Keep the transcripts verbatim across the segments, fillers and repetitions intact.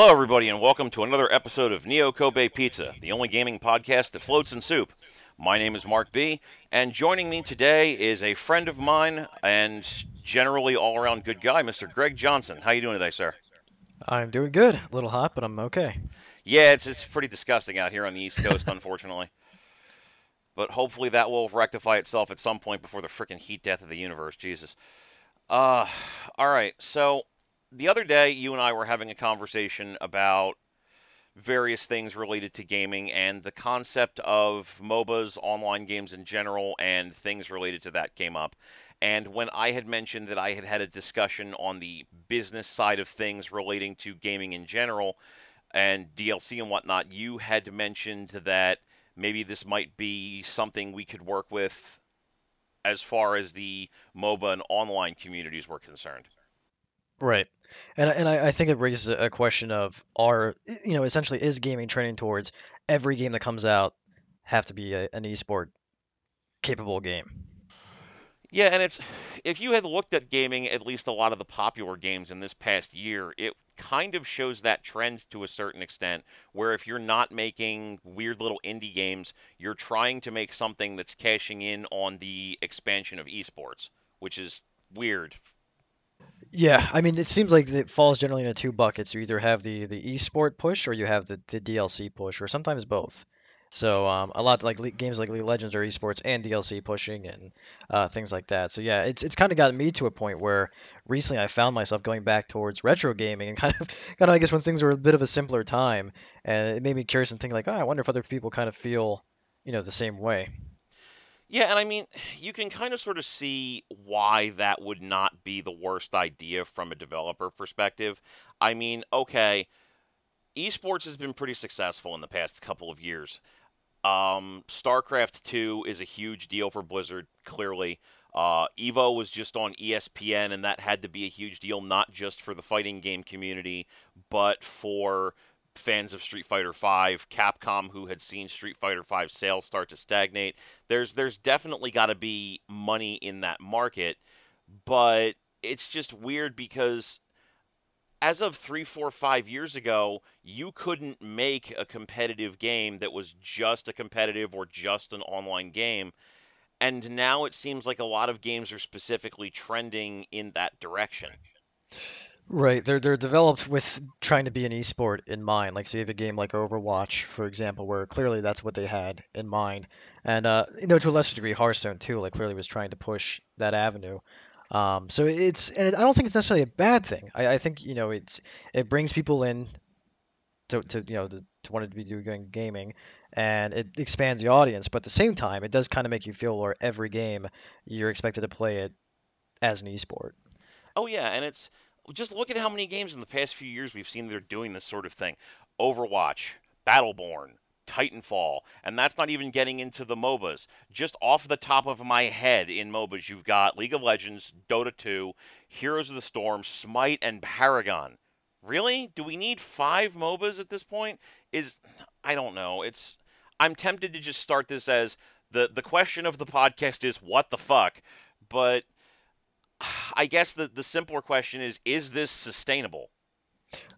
Hello, everybody, and welcome to another episode of Neo Kobe Pizza, the only gaming podcast that floats in soup. My name is Mark B., and joining me today is a friend of mine and generally all-around good guy, Mister Greg Johnson. How you doing today, sir? I'm doing good. A little hot, but I'm okay. Yeah, it's it's pretty disgusting out here on the East Coast, unfortunately. But hopefully that will rectify itself at some point before the frickin' heat death of the universe. Jesus. Uh, all right, so the other day, you and I were having a conversation about various things related to gaming and the concept of M O B As, online games in general, and things related to that came up. And when I had mentioned that I had had a discussion on the business side of things relating to gaming in general and D L C and whatnot, you had mentioned that maybe this might be something we could work with as far as the M O B A and online communities were concerned. Right. And, and I, I think it raises a question of, are, you know, essentially is gaming trending towards every game that comes out have to be a, an esport capable game? Yeah, and it's, if you had looked at gaming, at least a lot of the popular games in this past year, it kind of shows that trend to a certain extent, where if you're not making weird little indie games, you're trying to make something that's cashing in on the expansion of esports, which is weird. Yeah, I mean, it seems like it falls generally into two buckets. You either have the, the esport push or you have the, the D L C push, or sometimes both. So um, a lot like le- games like League of Legends are esports and D L C pushing and uh, things like that. So yeah, it's it's kind of gotten me to a point where recently I found myself going back towards retro gaming and kind of, kind of I guess when things were a bit of a simpler time, and it made me curious and think like, oh, I wonder if other people kind of feel, you know, the same way. Yeah, and I mean, you can kind of sort of see why that would not be the worst idea from a developer perspective. I mean, okay, esports has been pretty successful in the past couple of years. Um, StarCraft two is a huge deal for Blizzard, clearly. Uh, Evo was just on E S P N, and that had to be a huge deal, not just for the fighting game community, but for fans of Street Fighter five, Capcom, who had seen Street Fighter five sales start to stagnate. There's there's definitely got to be money in that market, but it's just weird because as of three, four, five years ago, you couldn't make a competitive game that was just a competitive or just an online game, and now it seems like a lot of games are specifically trending in that direction. Right, they're they're developed with trying to be an esport in mind. Like, so you have a game like Overwatch, for example, where clearly that's what they had in mind. And, uh, you know, to a lesser degree, Hearthstone, too, like, clearly was trying to push that avenue. Um, so it's, and it, I don't think it's necessarily a bad thing. I, I think, you know, it's it brings people in to, to you know, the, to want to be doing gaming, and it expands the audience. But at the same time, it does kind of make you feel where every game you're expected to play it as an esport. Oh, yeah, and it's, just look at how many games in the past few years we've seen that are doing this sort of thing. Overwatch, Battleborn, Titanfall, and that's not even getting into the M O B As. Just off the top of my head in M O B As, you've got League of Legends, Dota two, Heroes of the Storm, Smite, and Paragon. Really? Do we need five M O B As at this point? Is I don't know. It's I'm tempted to just start this as the, the question of the podcast is, what the fuck? But I guess the, the simpler question is, is this sustainable?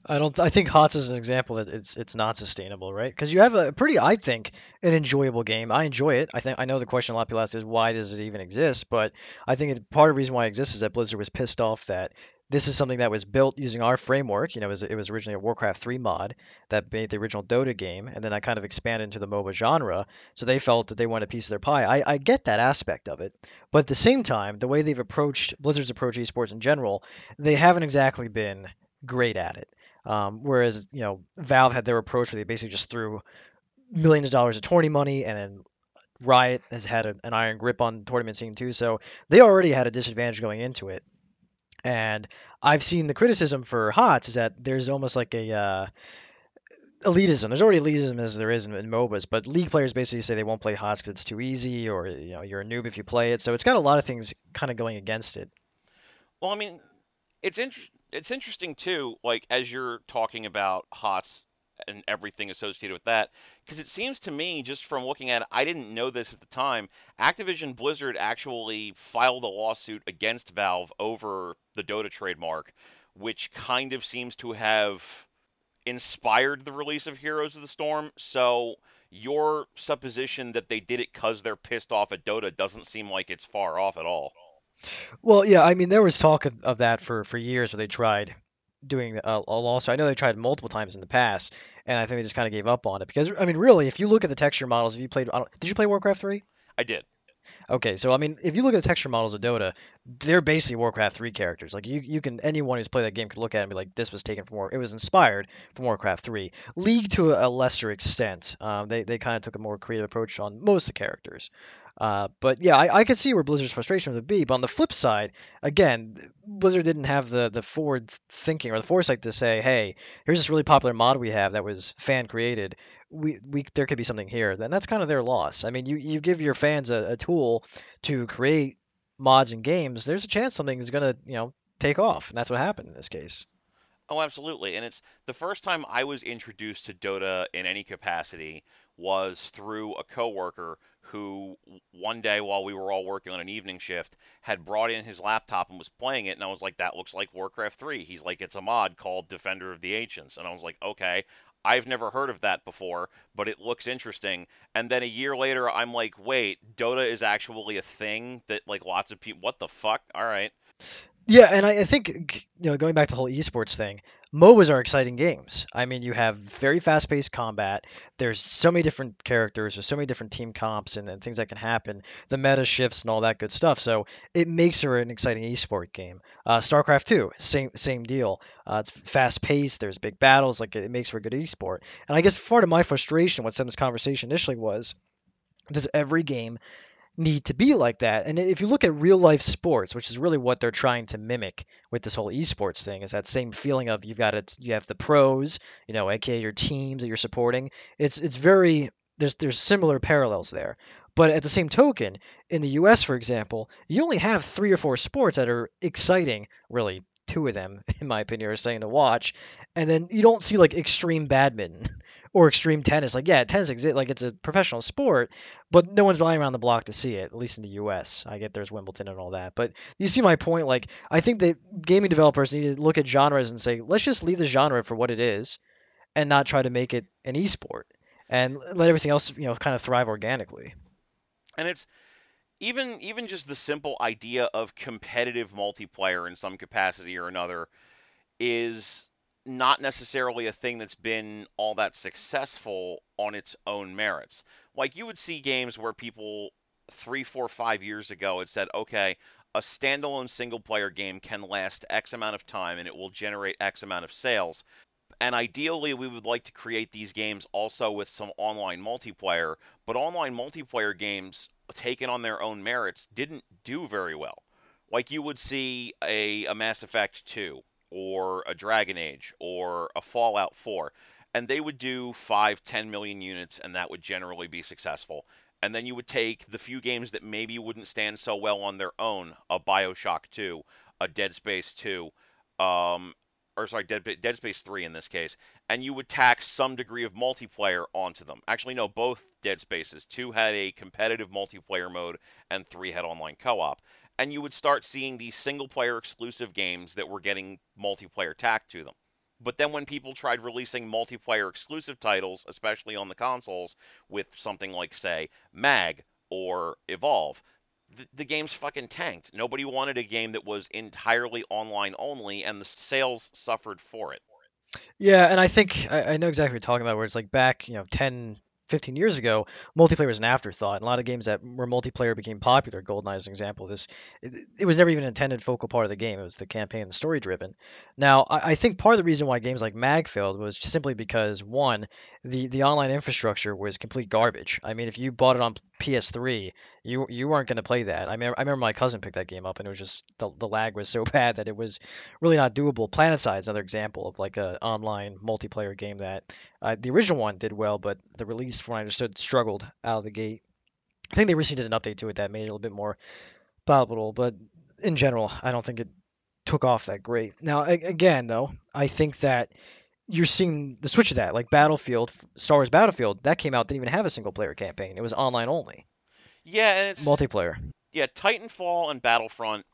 I don't. I think H O T S is an example that it's it's not sustainable, right? Because you have a pretty, I think, an enjoyable game. I enjoy it. I think I know the question a lot of people ask is, why does it even exist? But I think it, part of the reason why it exists is that Blizzard was pissed off that this is something that was built using our framework. You know, it was, it was originally a Warcraft three mod that made the original Dota game, and then I kind of expanded into the M O B A genre, so they felt that they wanted a piece of their pie. I, I get that aspect of it, but at the same time, the way they've approached, Blizzard's approach esports in general, they haven't exactly been great at it. Um, whereas, you know, Valve had their approach where they basically just threw millions of dollars of tourney money, and then Riot has had a, an iron grip on the tournament scene too, so they already had a disadvantage going into it. And I've seen the criticism for H O T S is that there's almost like a uh, elitism. There's already elitism as there is in, in M O B As, but League players basically say they won't play H O T S because it's too easy, or you know, you're a noob if you play it. So it's got a lot of things kind of going against it. Well, I mean, it's inter- it's interesting too. Like as you're talking about H O T S and everything associated with that, because it seems to me, just from looking at it, I didn't know this at the time, Activision Blizzard actually filed a lawsuit against Valve over the Dota trademark, which kind of seems to have inspired the release of Heroes of the Storm, so your supposition that they did it because they're pissed off at Dota doesn't seem like it's far off at all. Well, yeah, I mean, there was talk of, of that for, for years where they tried doing a, a loss. I know they tried multiple times in the past, and I think they just kind of gave up on it. Because, I mean, really, if you look at the texture models, if you played... I don't, did you play Warcraft three? I did. Okay, so, I mean, if you look at the texture models of Dota, they're basically Warcraft three characters. Like, you you can... Anyone who's played that game could look at it and be like, this was taken from... War, it was inspired from Warcraft three. League, to a lesser extent, um, they, they kind of took a more creative approach on most of the characters. Uh, but yeah, I, I could see where Blizzard's frustration would be. But on the flip side, again, Blizzard didn't have the, the forward thinking or the foresight to say, hey, here's this really popular mod we have that was fan created. We, we there could be something here. Then that's kind of their loss. I mean, you, you give your fans a, a tool to create mods and games. There's a chance something is gonna you know take off, and that's what happened in this case. Oh, absolutely. And it's the first time I was introduced to Dota in any capacity was through a coworker who one day while we were all working on an evening shift had brought in his laptop and was playing it, and I was like, that looks like Warcraft three. He's like, it's a mod called Defender of the Ancients. And I was like, okay, I've never heard of that before, but it looks interesting. And then a year later, I'm like, wait, Dota is actually a thing that, like, lots of people... What the fuck? All right. Yeah, and I, I think, you know, going back to the whole esports thing, M O B As are exciting games. I mean, you have very fast-paced combat. There's so many different characters. There's so many different team comps and, and things that can happen. The meta shifts and all that good stuff. So it makes for an exciting eSport game. Uh, StarCraft two, same same deal. Uh, it's fast-paced. There's big battles. Like, it makes for a good eSport. And I guess part of my frustration with this conversation initially was, does every game need to be like that? And if you look at real life sports, which is really what they're trying to mimic with this whole esports thing, is that same feeling of you've got it, you have the pros, you know, aka your teams that you're supporting. It's it's very there's there's similar parallels there. But at the same token, in the U S, for example, you only have three or four sports that are exciting, really. Two of them, in my opinion, are exciting to watch. And then you don't see like extreme badminton. Or extreme tennis. Like, yeah, tennis exists. Like, it's a professional sport, but no one's lying around the block to see it, at least in the U S. I get there's Wimbledon and all that. But you see my point. Like, I think that gaming developers need to look at genres and say, let's just leave the genre for what it is and not try to make it an esport and let everything else, you know, kind of thrive organically. And it's even even just the simple idea of competitive multiplayer in some capacity or another is not necessarily a thing that's been all that successful on its own merits. Like, you would see games where people three, four, five years ago had said, okay, a standalone single-player game can last X amount of time and it will generate X amount of sales. And ideally, we would like to create these games also with some online multiplayer, but online multiplayer games, taken on their own merits, didn't do very well. Like, you would see a, a Mass Effect two, or a Dragon Age, or a Fallout four, and they would do five, ten million units, and that would generally be successful. And then you would take the few games that maybe wouldn't stand so well on their own, a Bioshock two, a Dead Space two, um, or sorry, Dead, Dead Space three in this case, and you would tack some degree of multiplayer onto them. Actually, no, both Dead Spaces. two had a competitive multiplayer mode, and three had online co-op. And you would start seeing these single-player exclusive games that were getting multiplayer tacked to them. But then when people tried releasing multiplayer exclusive titles, especially on the consoles, with something like, say, M A G or Evolve, the, the games fucking tanked. Nobody wanted a game that was entirely online only, and the sales suffered for it. Yeah, and I think, I, I know exactly what you're talking about, where it's like back, you know, ten, fifteen years ago, multiplayer was an afterthought. And a lot of games that were multiplayer became popular. GoldenEye is an example of this. It, it was never even an intended focal part of the game. It was the campaign and story-driven. Now, I, I think part of the reason why games like M A G failed was simply because, one, the, the online infrastructure was complete garbage. I mean, if you bought it on P S three, you you weren't going to play that. I mean, I remember my cousin picked that game up, and it was just, the, the lag was so bad that it was really not doable. PlanetSide is another example of like an online multiplayer game that uh, the original one did well, but the release, from what I understood, struggled out of the gate. I think they recently did an update to it that made it a little bit more palatable, but in general, I don't think it took off that great. Now, again, though, I think that you're seeing the switch of that. Like Battlefield, Star Wars Battlefield, that came out, didn't even have a single-player campaign. It was online only. Yeah, and it's... multiplayer. Yeah, Titanfall and Battlefront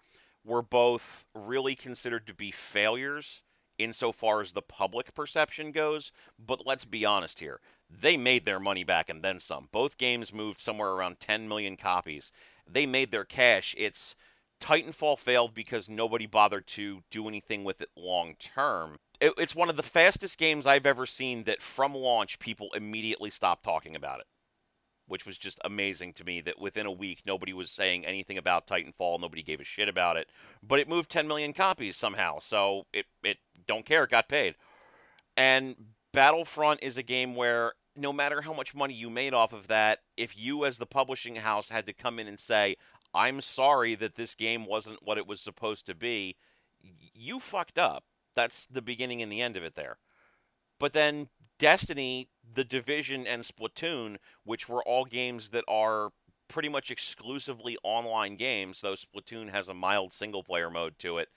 were both really considered to be failures insofar as the public perception goes, but let's be honest here. They made their money back and then some. Both games moved somewhere around ten million copies. They made their cash. It's Titanfall failed because nobody bothered to do anything with it long term. It, it's one of the fastest games I've ever seen that from launch people immediately stopped talking about it, which was just amazing to me that within a week nobody was saying anything about Titanfall, nobody gave a shit about it, but it moved ten million copies somehow, so it, it don't care, it got paid. And Battlefront is a game where no matter how much money you made off of that, if you as the publishing house had to come in and say, I'm sorry that this game wasn't what it was supposed to be, you fucked up. That's the beginning and the end of it there. But then Destiny, The Division, and Splatoon, which were all games that are pretty much exclusively online games, though Splatoon has a mild single-player mode to it,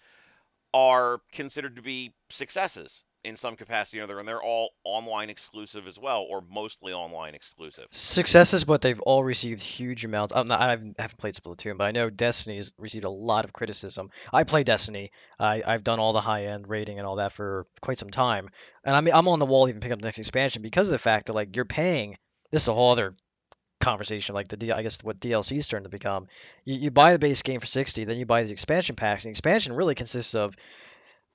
are considered to be successes in some capacity or another, and they're all online exclusive as well, or mostly online exclusive. Successes, but they've all received huge amounts. I'm not, I haven't played Splatoon, but I know Destiny's received a lot of criticism. I play Destiny. I, I've done all the high-end rating and all that for quite some time. And I mean, I'm on the wall even picking up the next expansion because of the fact that, like, you're paying... This is a whole other conversation, like, the D- I guess what D L C's starting to become. You, you buy the base game for sixty dollars, then you buy the expansion packs, and the expansion really consists of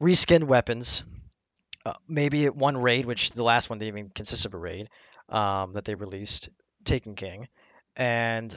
reskinned weapons... Uh, maybe one raid, which the last one didn't even consist of a raid, um, that they released, Taken King, and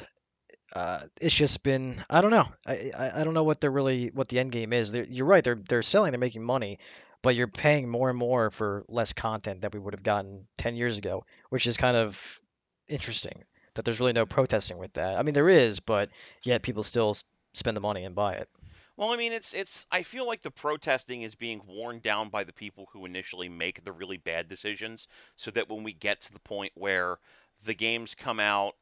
uh, it's just been, I don't know, I, I I don't know what they're really what the end game is. They're, you're right, they're they're selling, they're making money, but you're paying more and more for less content that we would have gotten ten years ago, which is kind of interesting that there's really no protesting with that. I mean, there is, but yet people still spend the money and buy it. Well, I mean, it's, it's, I feel like the protesting is being worn down by the people who initially make the really bad decisions, so that when we get to the point where the games come out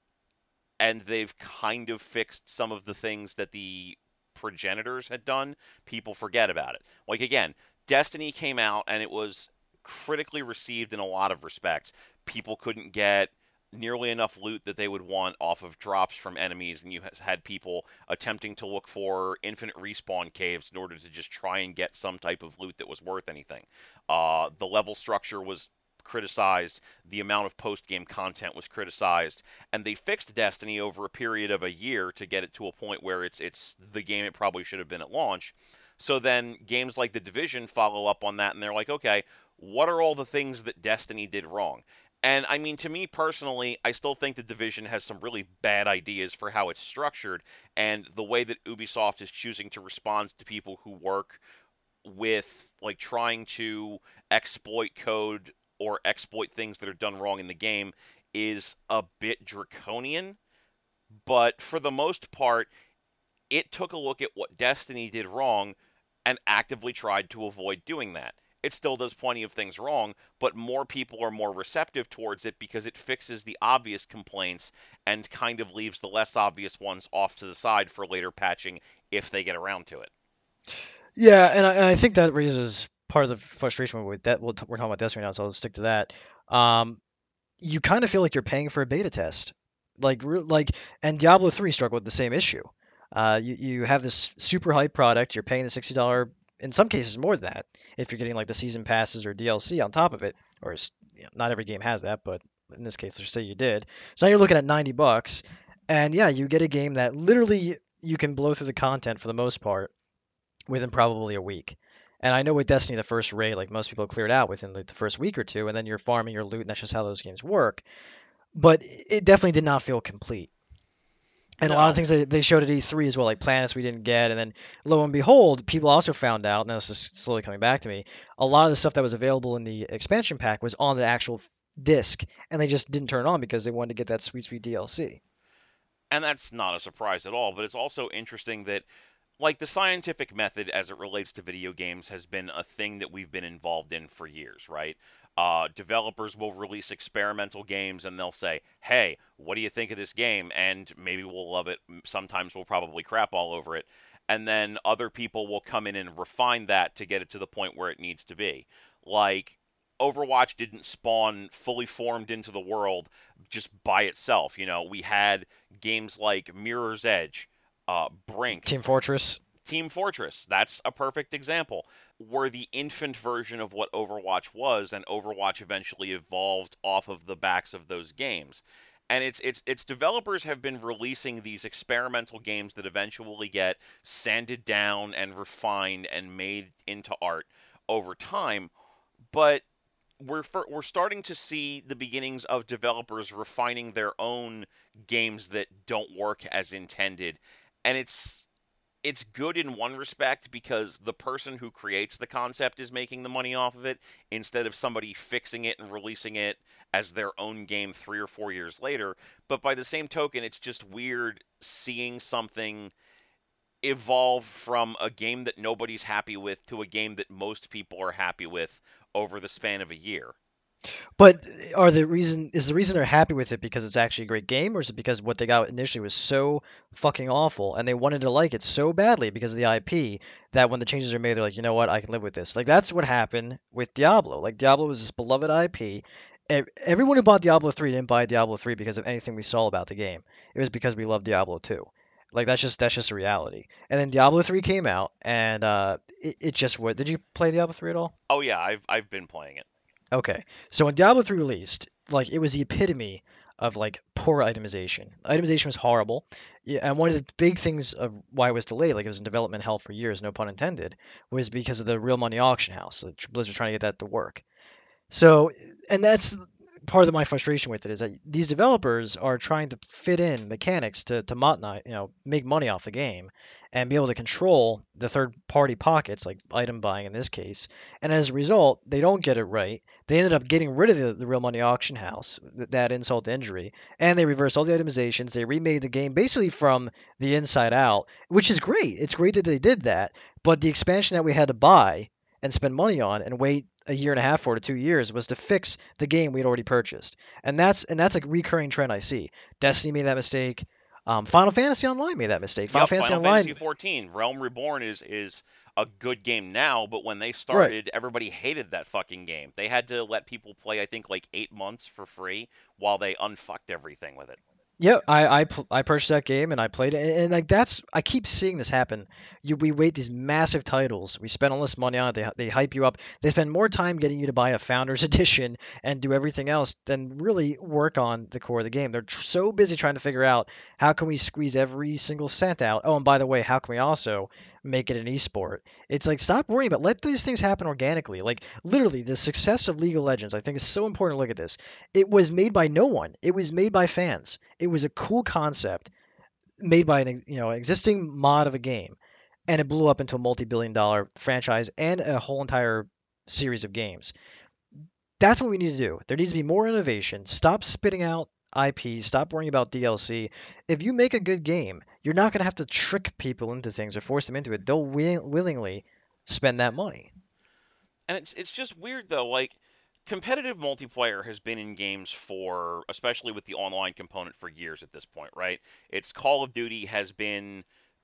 and they've kind of fixed some of the things that the progenitors had done, people forget about it. Like, again, Destiny came out and it was critically received in a lot of respects. People couldn't get nearly enough loot that they would want off of drops from enemies, and you had people attempting to look for infinite respawn caves in order to just try and get some type of loot that was worth anything. Uh, the level structure was criticized, the amount of post-game content was criticized, and they fixed Destiny over a period of a year to get it to a point where it's it's the game it probably should have been at launch. So then games like The Division follow up on that, and they're like, okay, what are all the things that Destiny did wrong? And, I mean, to me personally, I still think The Division has some really bad ideas for how it's structured and the way that Ubisoft is choosing to respond to people who work with, like, trying to exploit code or exploit things that are done wrong in the game is a bit draconian. But for the most part, it took a look at what Destiny did wrong and actively tried to avoid doing that. It still does plenty of things wrong, but more people are more receptive towards it because it fixes the obvious complaints and kind of leaves the less obvious ones off to the side for later patching if they get around to it. Yeah, and I, and I think that raises part of the frustration with that. We're talking about Destiny now, so I'll stick to that. Um, you kind of feel like you're paying for a beta test, like like, and Diablo three struggled with the same issue. Uh, you you have this super hype product, you're paying the sixty dollars. In some cases, more than that, if you're getting like the season passes or D L C on top of it, or you know, not every game has that, but in this case, let's say you did. So now you're looking at ninety bucks, and yeah, you get a game that literally you can blow through the content for the most part within probably a week. And I know with Destiny, the first raid, like most people cleared out within like the first week or two, and then you're farming your loot, and that's just how those games work. But it definitely did not feel complete. And no. A lot of things that they showed at E three as well, like planets we didn't get. And then lo and behold, people also found out, now this is slowly coming back to me, a lot of the stuff that was available in the expansion pack was on the actual disc. And they just didn't turn it on because they wanted to get that sweet, sweet D L C. And that's not a surprise at all. But it's also interesting that, like, the scientific method as it relates to video games has been a thing that we've been involved in for years, right? Uh, developers will release experimental games and they'll say, hey, what do you think of this game? And maybe we'll love it. Sometimes we'll probably crap all over it. And then other people will come in and refine that to get it to the point where it needs to be. Like, Overwatch didn't spawn fully formed into the world just by itself. You know, we had games like Mirror's Edge, uh, Brink. Team Fortress. Team Fortress. That's a perfect example. were the infant version of what Overwatch was, and Overwatch eventually evolved off of the backs of those games. And it's it's its developers have been releasing these experimental games that eventually get sanded down and refined and made into art over time. But we're for, we're starting to see the beginnings of developers refining their own games that don't work as intended. And it's it's good in one respect, because the person who creates the concept is making the money off of it, instead of somebody fixing it and releasing it as their own game three or four years later. But by the same token, it's just weird seeing something evolve from a game that nobody's happy with to a game that most people are happy with over the span of a year. But are the reason is the reason they're happy with it because it's actually a great game, or is it because what they got initially was so fucking awful and they wanted to like it so badly because of the I P that when the changes are made, they're like, you know what, I can live with this. Like, that's what happened with Diablo. Like, Diablo was this beloved I P. Everyone who bought Diablo three didn't buy Diablo three because of anything we saw about the game. It was because we loved Diablo two. Like, that's just that's just a reality. And then Diablo three came out, and uh, it, it just was. Did you play Diablo three at all? Oh yeah, I've I've been playing it. Okay, so when Diablo three released, like, it was the epitome of, like, poor itemization. Itemization was horrible, and one of the big things of why it was delayed, like, it was in development hell for years, no pun intended, was because of the real money auction house. Blizzard trying to get that to work. So, and that's part of my frustration with it, is that these developers are trying to fit in mechanics to to monetize, you know, make money off the game and be able to control the third-party pockets, like item buying in this case. And as a result, they don't get it right. They ended up getting rid of the, the real money auction house, th- that insult to injury, and they reversed all the itemizations. They remade the game basically from the inside out, which is great. It's great that they did that, but the expansion that we had to buy and spend money on and wait a year and a half for to two years was to fix the game we'd already purchased. And that's and that's a recurring trend I see. Destiny made that mistake. Um, Final Fantasy Online made that mistake. Final, yeah, Fantasy, Final Online... Fantasy fourteen, Realm Reborn is is a good game now, but when they started, right, everybody hated that fucking game. They had to let people play, I think, like eight months for free while they unfucked everything with it. Yeah, I I, I purchased that game and I played it, and, and like that's I keep seeing this happen. You we wait these massive titles, we spend all this money on it, they they hype you up, they spend more time getting you to buy a Founders Edition and do everything else than really work on the core of the game. They're tr- so busy trying to figure out how can we squeeze every single cent out. Oh, and by the way, how can we also make it an esport? It's like, stop worrying about, let these things happen organically. Like, literally, the success of League of Legends, I think, is so important to look at this. It was made by no one. It was made by fans. It was a cool concept made by an you know existing mod of a game, and it blew up into a multi-billion dollar franchise and a whole entire series of games. That's what we need to do. There needs to be more innovation. Stop spitting out I P. Stop worrying about D L C. If you make a good game, you're not going to have to trick people into things or force them into it. They'll will- willingly spend that money. And it's it's just weird, though. Like, competitive multiplayer has been in games for, especially with the online component, for years at this point, right? It's Call of Duty has been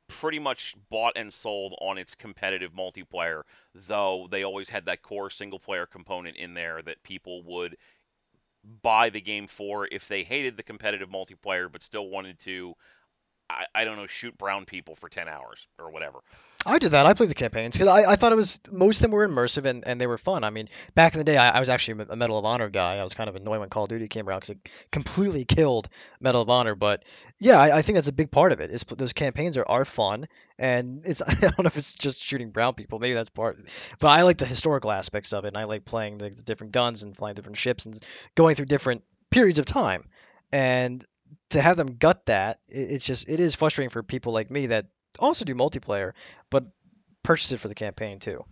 pretty much bought and sold on its competitive multiplayer, though they always had that core single-player component in there that people would buy the game for if they hated the competitive multiplayer but still wanted to, I, I don't know, shoot brown people for ten hours or whatever. I did that. I played the campaigns because I, I thought it was, most of them were immersive and, and they were fun. I mean, back in the day, I, I was actually a Medal of Honor guy. I was kind of annoyed when Call of Duty came around because it completely killed Medal of Honor. But yeah, I, I think that's a big part of it. Is those campaigns are, are fun, and it's, I don't know if it's just shooting brown people. Maybe that's part of it. But I like the historical aspects of it, and I like playing the, the different guns and flying different ships and going through different periods of time. And to have them gut that, it, it's just, it is frustrating for people like me that also do multiplayer, but purchase it for the campaign too.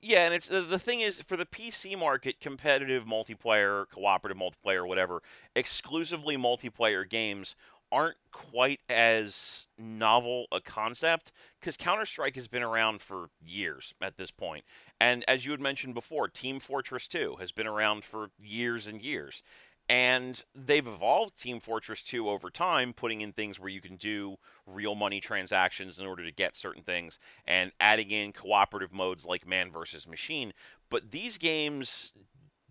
Yeah, and it's the, the thing is, for the P C market, competitive multiplayer, cooperative multiplayer, whatever, exclusively multiplayer games aren't quite as novel a concept, because Counter-Strike has been around for years at this point. And as you had mentioned before, Team Fortress two has been around for years and years. And they've evolved Team Fortress two over time, putting in things where you can do real money transactions in order to get certain things, and adding in cooperative modes like man versus machine. But these games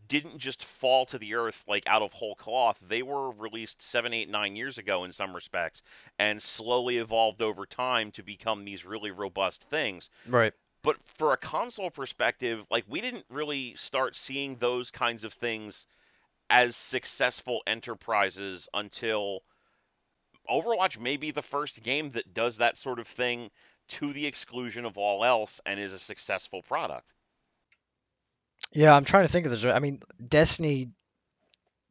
didn't just fall to the earth like out of whole cloth. They were released seven, eight, nine years ago in some respects, and slowly evolved over time to become these really robust things. Right. But for a console perspective, like, we didn't really start seeing those kinds of things as successful enterprises until Overwatch may be the first game that does that sort of thing to the exclusion of all else and is a successful product. Yeah, I'm trying to think of this. I mean, Destiny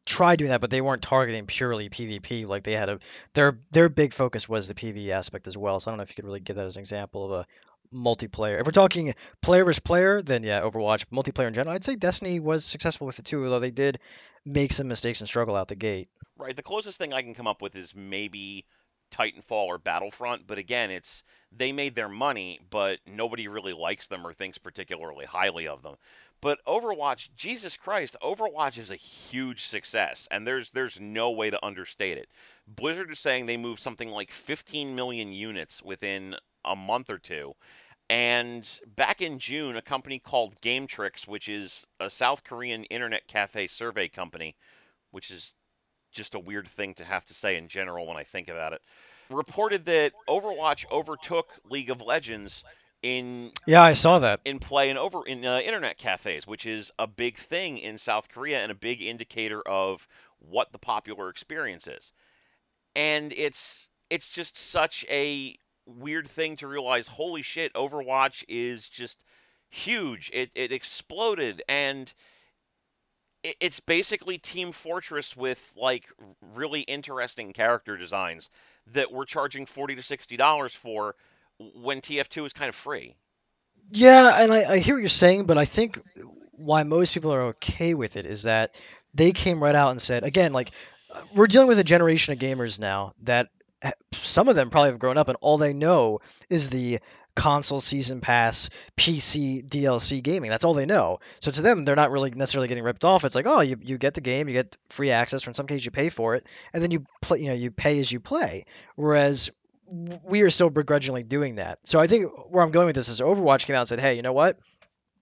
tried doing that, but they weren't targeting purely PvP. Like, they had a their their big focus was the PvE aspect as well. So I don't know if you could really give that as an example of a multiplayer. If we're talking player versus player, then yeah, Overwatch. Multiplayer in general, I'd say Destiny was successful with it too, although they did make some mistakes and struggle out the gate. Right. The closest thing I can come up with is maybe Titanfall or Battlefront, but again, it's they made their money, but nobody really likes them or thinks particularly highly of them. But Overwatch, Jesus Christ, Overwatch is a huge success, and there's there's no way to understate it. Blizzard is saying they moved something like fifteen million units within a month or two, and back in June, a company called Gametrix, which is a South Korean internet cafe survey company, which is just a weird thing to have to say in general when I think about it, reported that Overwatch overtook League of Legends in yeah, I saw that in play and over in uh, internet cafes, which is a big thing in South Korea and a big indicator of what the popular experience is. And it's it's just such a weird thing to realize. Holy shit, Overwatch is just huge. It it exploded and. It's basically Team Fortress with, like, really interesting character designs that we're charging forty to sixty dollars for when T F two is kind of free. Yeah, and I, I hear what you're saying, but I think why most people are okay with it is that they came right out and said, again, like, we're dealing with a generation of gamers now that some of them probably have grown up and all they know is the console season pass, P C D L C gaming. That's all they know. So to them, they're not really necessarily getting ripped off. It's like, oh, you, you get the game, you get free access, or in some cases you pay for it, and then you play, you know, you pay as you play. Whereas we are still begrudgingly doing that. So I think where I'm going with this is Overwatch came out and said, hey, you know what?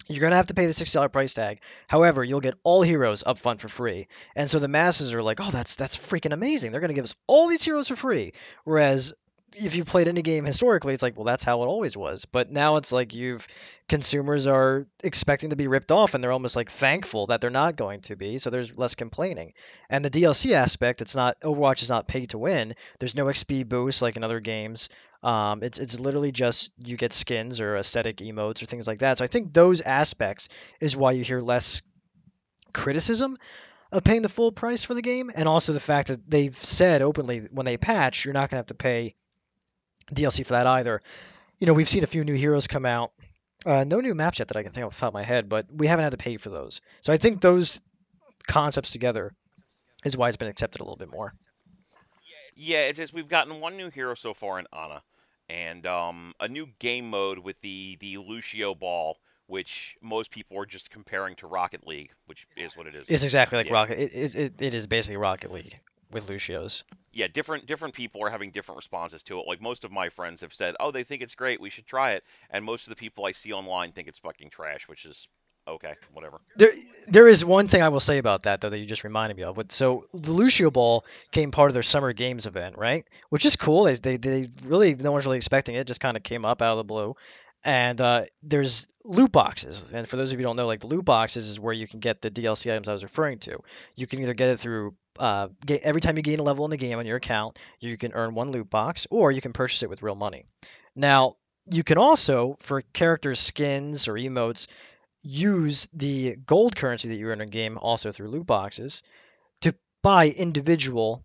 You're going to have to pay the sixty dollars price tag. However, you'll get all heroes up front for free. And so the masses are like, oh, that's that's freaking amazing. They're going to give us all these heroes for free. Whereas if you've played any game historically, it's like, well, that's how it always was. But now it's like you've consumers are expecting to be ripped off, and they're almost like thankful that they're not going to be. So there's less complaining. And the D L C aspect, it's not Overwatch is not pay to win. There's no X P boost like in other games. Um, it's it's literally just you get skins or aesthetic emotes or things like that. So I think those aspects is why you hear less criticism of paying the full price for the game, and also the fact that they've said openly when they patch, you're not gonna have to pay D L C for that either. You know, we've seen a few new heroes come out. Uh, no new maps yet that I can think of off the top of my head, but we haven't had to pay for those. So I think those concepts together is why it's been accepted a little bit more. Yeah, it's just we've gotten one new hero so far in Ana, and um, a new game mode with the, the Lucio ball, which most people are just comparing to Rocket League, which is what it is. It's exactly like yeah. Rocket. It, it it is basically Rocket League with Lucios. Yeah, different different people are having different responses to it. Like, most of my friends have said, oh, they think it's great, we should try it. And most of the people I see online think it's fucking trash, which is okay, whatever. There, there is one thing I will say about that, though, that you just reminded me of. So the Lucio Ball came part of their Summer Games event, right? Which is cool. They, they, they really, no one's really expecting it. It just kind of came up out of the blue. And uh, there's loot boxes. And for those of you who don't know, like, the loot boxes is where you can get the D L C items I was referring to. You can either get it through Uh, get, every time you gain a level in the game on your account, you can earn one loot box, or you can purchase it with real money. Now, you can also, for character skins or emotes, use the gold currency that you earn in game, also through loot boxes, to buy individual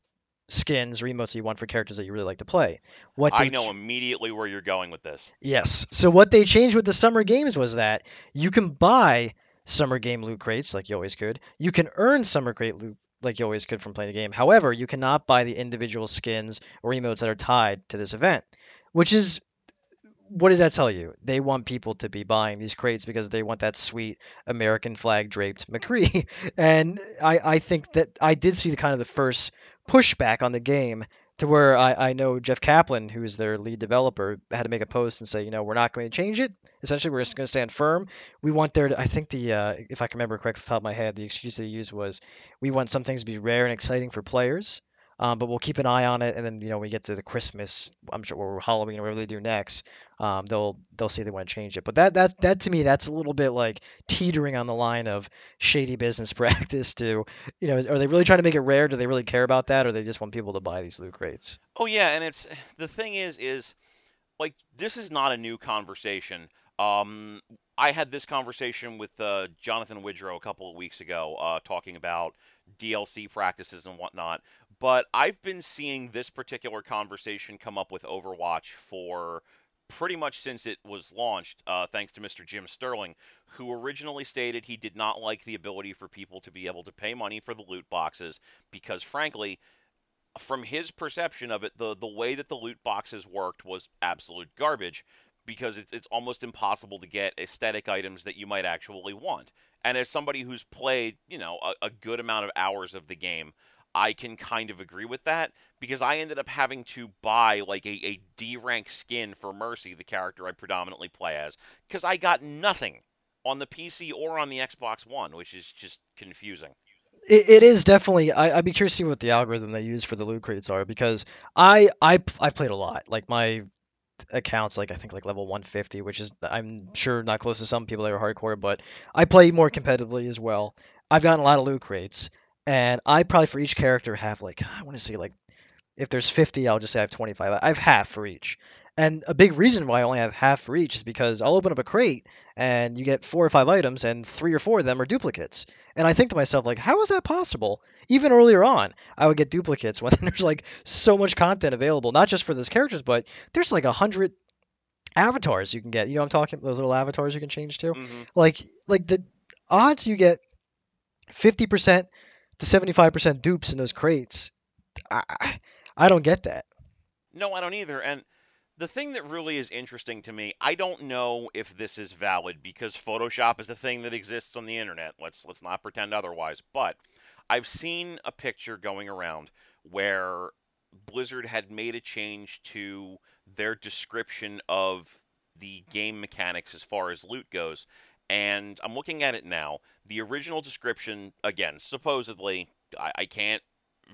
skins or emotes that you want for characters that you really like to play. What I know ch- immediately where you're going with this. Yes. So what they changed with the Summer Games was that you can buy Summer Game loot crates, like you always could. You can earn Summer Crate loot like you always could from playing the game. However, you cannot buy the individual skins or emotes that are tied to this event, which is, what does that tell you? They want people to be buying these crates because they want that sweet American flag draped McCree. And I, I think that I did see the kind of the first pushback on the game to where I, I know Jeff Kaplan, who is their lead developer, had to make a post and say, you know, we're not going to change it. Essentially, we're just going to stand firm. We want there to, I think the, uh, if I can remember correctly off the top of my head, the excuse they used was, we want some things to be rare and exciting for players. Um, but we'll keep an eye on it, and then you know when we get to the Christmas, I'm sure, or Halloween, or whatever they do next. Um, they'll they'll see if they want to change it. But that that that to me, that's a little bit like teetering on the line of shady business practice. To you know, are they really trying to make it rare? Do they really care about that, or they just want people to buy these loot crates? Oh yeah, and it's the thing is is like this is not a new conversation. Um, I had this conversation with uh, Jonathan Widrow a couple of weeks ago, uh, talking about D L C practices and whatnot. But I've been seeing this particular conversation come up with Overwatch for pretty much since it was launched, uh, thanks to Mister Jim Sterling, who originally stated he did not like the ability for people to be able to pay money for the loot boxes because, frankly, from his perception of it, the, the way that the loot boxes worked was absolute garbage because it's, it's almost impossible to get aesthetic items that you might actually want. And as somebody who's played, you know, a, a good amount of hours of the game, I can kind of agree with that because I ended up having to buy like a, a D rank skin for Mercy, the character I predominantly play as, because I got nothing on the P C or on the Xbox One, which is just confusing. It, it is definitely. I, I'd be curious to see what the algorithm they use for the loot crates are because I I I played a lot. Like my accounts, like I think like level one fifty, which is I'm sure not close to some people that are hardcore, but I play more competitively as well. I've gotten a lot of loot crates. And I probably for each character have like, I want to say like, if there's fifty, I'll just say I have twenty-five. I have half for each. And a big reason why I only have half for each is because I'll open up a crate and you get four or five items and three or four of them are duplicates. And I think to myself, like, how is that possible? Even earlier on, I would get duplicates when there's like so much content available, not just for those characters, but there's like a hundred avatars you can get. You know what I'm talking about? Those little avatars you can change to. Mm-hmm. Like, like the odds you get fifty percent the seventy-five percent dupes in those crates, I, I don't get that. No, I don't either. And the thing that really is interesting to me, I don't know if this is valid because Photoshop is the thing that exists on the internet. Let's let's not pretend otherwise. But I've seen a picture going around where Blizzard had made a change to their description of the game mechanics as far as loot goes. And I'm looking at it now. The original description, again, supposedly, I, I can't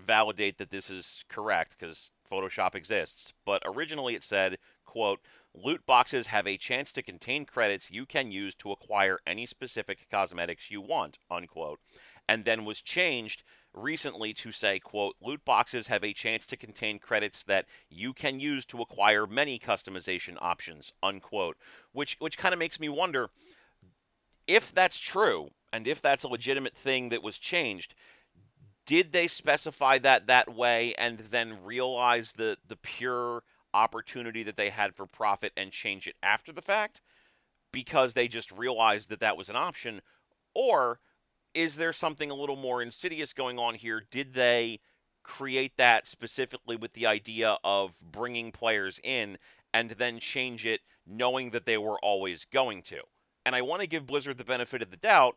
validate that this is correct because Photoshop exists. But originally it said, quote, loot boxes have a chance to contain credits you can use to acquire any specific cosmetics you want, unquote. And then was changed recently to say, quote, loot boxes have a chance to contain credits that you can use to acquire many customization options, unquote. Which, which kind of makes me wonder, if that's true, and if that's a legitimate thing that was changed, did they specify that that way and then realize the, the pure opportunity that they had for profit and change it after the fact because they just realized that that was an option? Or is there something a little more insidious going on here? Did they create that specifically with the idea of bringing players in and then change it knowing that they were always going to? And I want to give Blizzard the benefit of the doubt,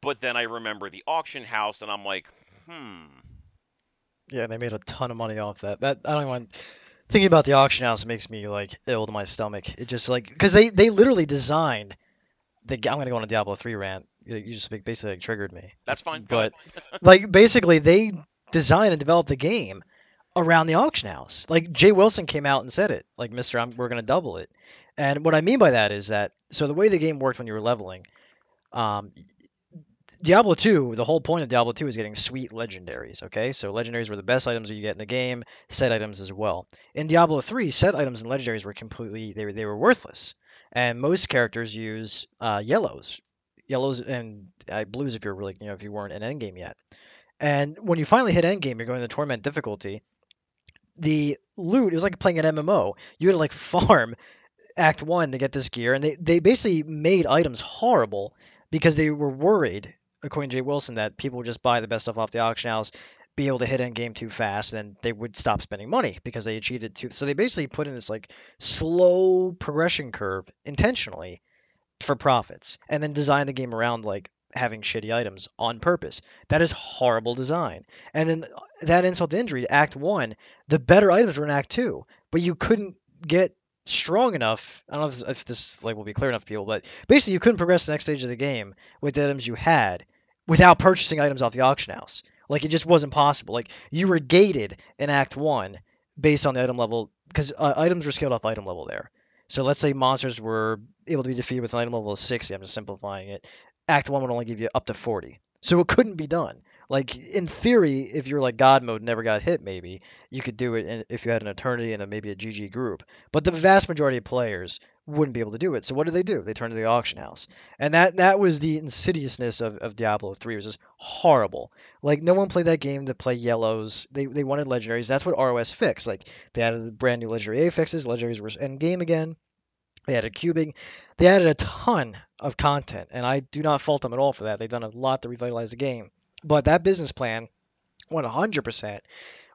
but then I remember the auction house, and I'm like, hmm. Yeah, they made a ton of money off that. That I don't even thinking about the auction house makes me like ill to my stomach. It just like because they, they literally designed the. I'm gonna go on a Diablo three rant. You just basically like, triggered me. That's fine. But like basically they designed and developed the game around the auction house. Like Jay Wilson came out and said it. Like, Mister, I'm, we're gonna double it. And what I mean by that is that, so the way the game worked when you were leveling, um, Diablo two, the whole point of Diablo two is getting sweet legendaries, okay? So legendaries were the best items that you get in the game, set items as well. In Diablo three, set items and legendaries were completely, they were, they were worthless. And most characters use uh, yellows. Yellows and uh, blues if you're really, you know, if you weren't in endgame yet. And when you finally hit endgame, you're going to the Torment difficulty. The loot, it was like playing an M M O. You had to like farm Act one to get this gear, and they, they basically made items horrible because they were worried, according to Jay Wilson, that people would just buy the best stuff off the auction house, be able to hit end game too fast, and then they would stop spending money because they achieved it too. So they basically put in this like slow progression curve intentionally for profits, and then designed the game around like having shitty items on purpose. That is horrible design. And then that insult to injury, Act one, the better items were in Act two, but you couldn't get strong enough. I don't know if this, if this like will be clear enough to people, but basically you couldn't progress the next stage of the game with the items you had without purchasing items off the auction house. Like, it just wasn't possible. Like, you were gated in Act one based on the item level, because uh, items were scaled off item level there. So let's say monsters were able to be defeated with an item level of sixty. I'm just simplifying it. Act one would only give you up to forty. So it couldn't be done. Like, in theory, if you're like God mode, never got hit, maybe, you could do it in, if you had an Eternity and a, maybe a G G group. But the vast majority of players wouldn't be able to do it. So what did they do? They turned to the auction house. And that that was the insidiousness of, of Diablo three. It was just horrible. Like, no one played that game to play yellows. They they wanted legendaries. That's what R O S fixed. Like, they added brand new legendary affixes. Legendaries were end game again. They added cubing. They added a ton of content. And I do not fault them at all for that. They've done a lot to revitalize the game. But that business plan, one hundred percent,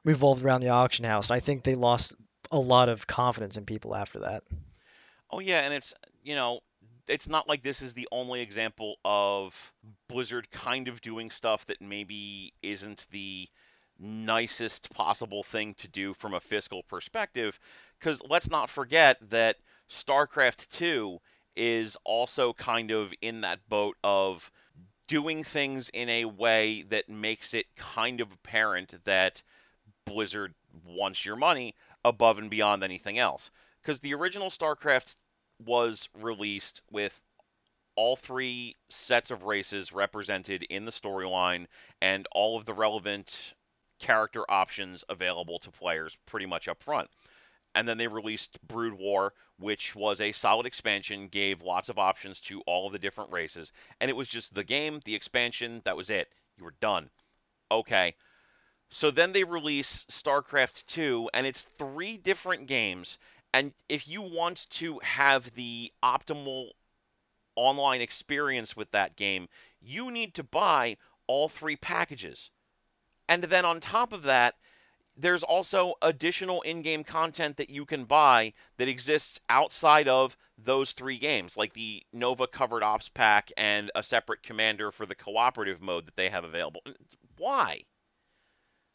revolved around the auction house. And I think they lost a lot of confidence in people after that. Oh, yeah, and it's, you know, it's not like this is the only example of Blizzard kind of doing stuff that maybe isn't the nicest possible thing to do from a fiscal perspective, because let's not forget that StarCraft two is also kind of in that boat of doing things in a way that makes it kind of apparent that Blizzard wants your money above and beyond anything else. Because the original StarCraft was released with all three sets of races represented in the storyline and all of the relevant character options available to players pretty much up front. And then they released Brood War, which was a solid expansion, gave lots of options to all of the different races. And it was just the game, the expansion, that was it. You were done. Okay. So then they release StarCraft two, and it's three different games. And if you want to have the optimal online experience with that game, you need to buy all three packages. And then on top of that, there's also additional in-game content that you can buy that exists outside of those three games, like the Nova Covered Ops pack and a separate commander for the cooperative mode that they have available. Why?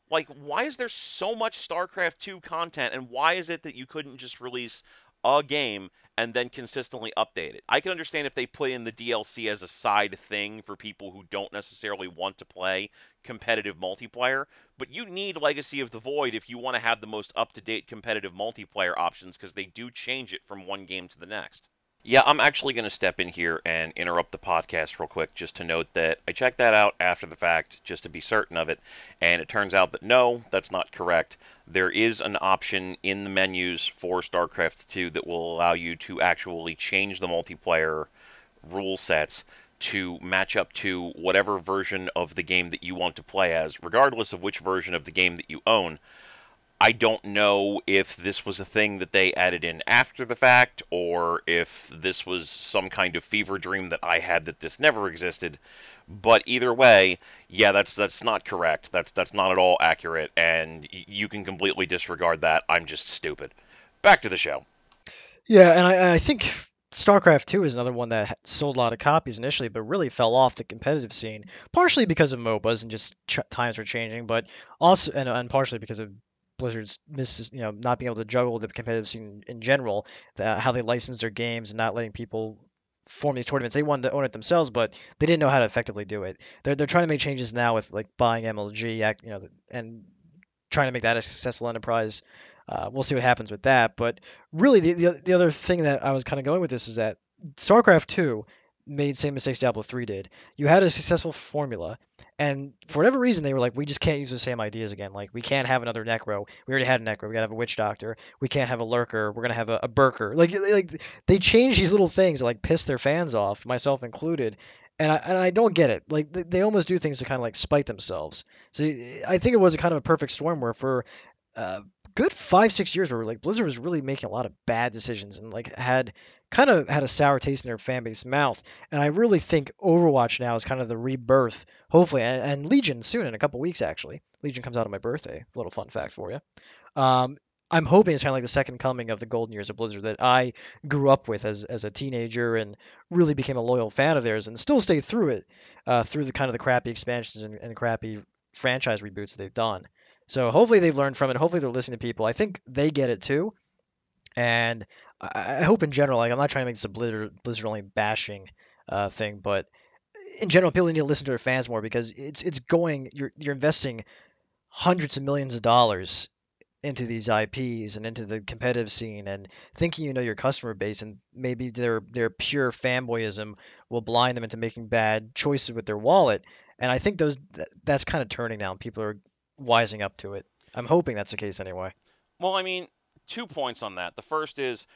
Like, why is there so much StarCraft two content, and why is it that you couldn't just release a game and then consistently update it? I can understand if they put in the D L C as a side thing for people who don't necessarily want to play competitive multiplayer, but you need Legacy of the Void if you want to have the most up-to-date competitive multiplayer options, because they do change it from one game to the next. Yeah, I'm actually going to step in here and interrupt the podcast real quick just to note that I checked that out after the fact just to be certain of it, and it turns out that no, that's not correct. There is an option in the menus for StarCraft two that will allow you to actually change the multiplayer rule sets to match up to whatever version of the game that you want to play as, regardless of which version of the game that you own. I don't know if this was a thing that they added in after the fact, or if this was some kind of fever dream that I had that this never existed. But either way, yeah, that's that's not correct. That's that's not at all accurate, and you can completely disregard that. I'm just stupid. Back to the show. Yeah, and I, I think StarCraft two is another one that sold a lot of copies initially, but really fell off the competitive scene, partially because of MOBAs and just ch- times were changing, but also and, and partially because of Blizzard's misses, you know, not being able to juggle the competitive scene in general, the, how they license their games and not letting people form these tournaments. They wanted to own it themselves, but they didn't know how to effectively do it. They're they're trying to make changes now with like buying M L G, you know, and trying to make that a successful enterprise. Uh, we'll see what happens with that. But really, the, the the other thing that I was kind of going with this is that StarCraft two made the same mistakes Diablo three did. You had a successful formula, and for whatever reason, they were like, we just can't use the same ideas again. Like, we can't have another Necro. We already had a Necro. We got to have a Witch Doctor. We can't have a Lurker. We're going to have a, a Burker. Like, like they change these little things that, like, piss their fans off, myself included. And I, and I don't get it. Like, they, they almost do things to kind of, like, spite themselves. So I think it was a kind of a perfect storm where for uh, good five, six years where, like, Blizzard was really making a lot of bad decisions and, like, had kind of had a sour taste in their fan base mouth. And I really think Overwatch now is kind of the rebirth, hopefully, and, and Legion soon, in a couple weeks, actually. Legion comes out on my birthday. A little fun fact for you. Um, I'm hoping it's kind of like the second coming of the golden years of Blizzard that I grew up with as as a teenager and really became a loyal fan of theirs and still stay through it, uh, through the kind of the crappy expansions and, and crappy franchise reboots that they've done. So hopefully they've learned from it. Hopefully they're listening to people. I think they get it too. And I hope in general, like, I'm not trying to make this a Blizzard, Blizzard only bashing uh, thing, but in general, people need to listen to their fans more, because it's it's going, you're you're investing hundreds of millions of dollars into these I Ps and into the competitive scene, and thinking you know your customer base, and maybe their their pure fanboyism will blind them into making bad choices with their wallet. And I think those th- that's kind of turning now. People are wising up to it. I'm hoping that's the case anyway. Well, I mean, two points on that. The first is,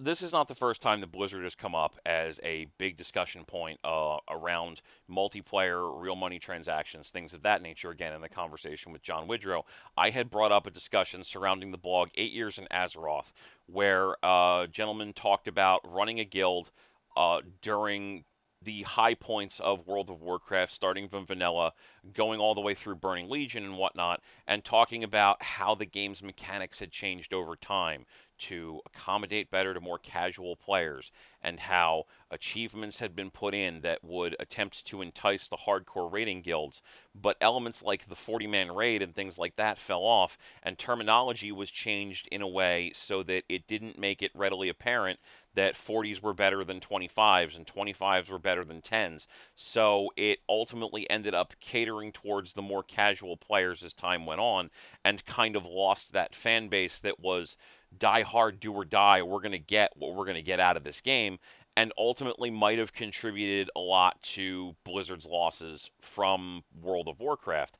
this is not the first time that Blizzard has come up as a big discussion point uh, around multiplayer, real money transactions, things of that nature. Again, in the conversation with John Widrow, I had brought up a discussion surrounding the blog Eight Years in Azeroth, where uh, a gentleman talked about running a guild uh, during the high points of World of Warcraft, starting from vanilla, going all the way through Burning Legion and whatnot, and talking about how the game's mechanics had changed over time to accommodate better to more casual players, and how achievements had been put in that would attempt to entice the hardcore raiding guilds, but elements like the forty-man raid and things like that fell off, and terminology was changed in a way so that it didn't make it readily apparent that forties were better than twenty-fives and twenty-fives were better than tens. So it ultimately ended up catering towards the more casual players as time went on, and kind of lost that fan base that was die hard, do or die, we're going to get what we're going to get out of this game, and ultimately might have contributed a lot to Blizzard's losses from World of Warcraft.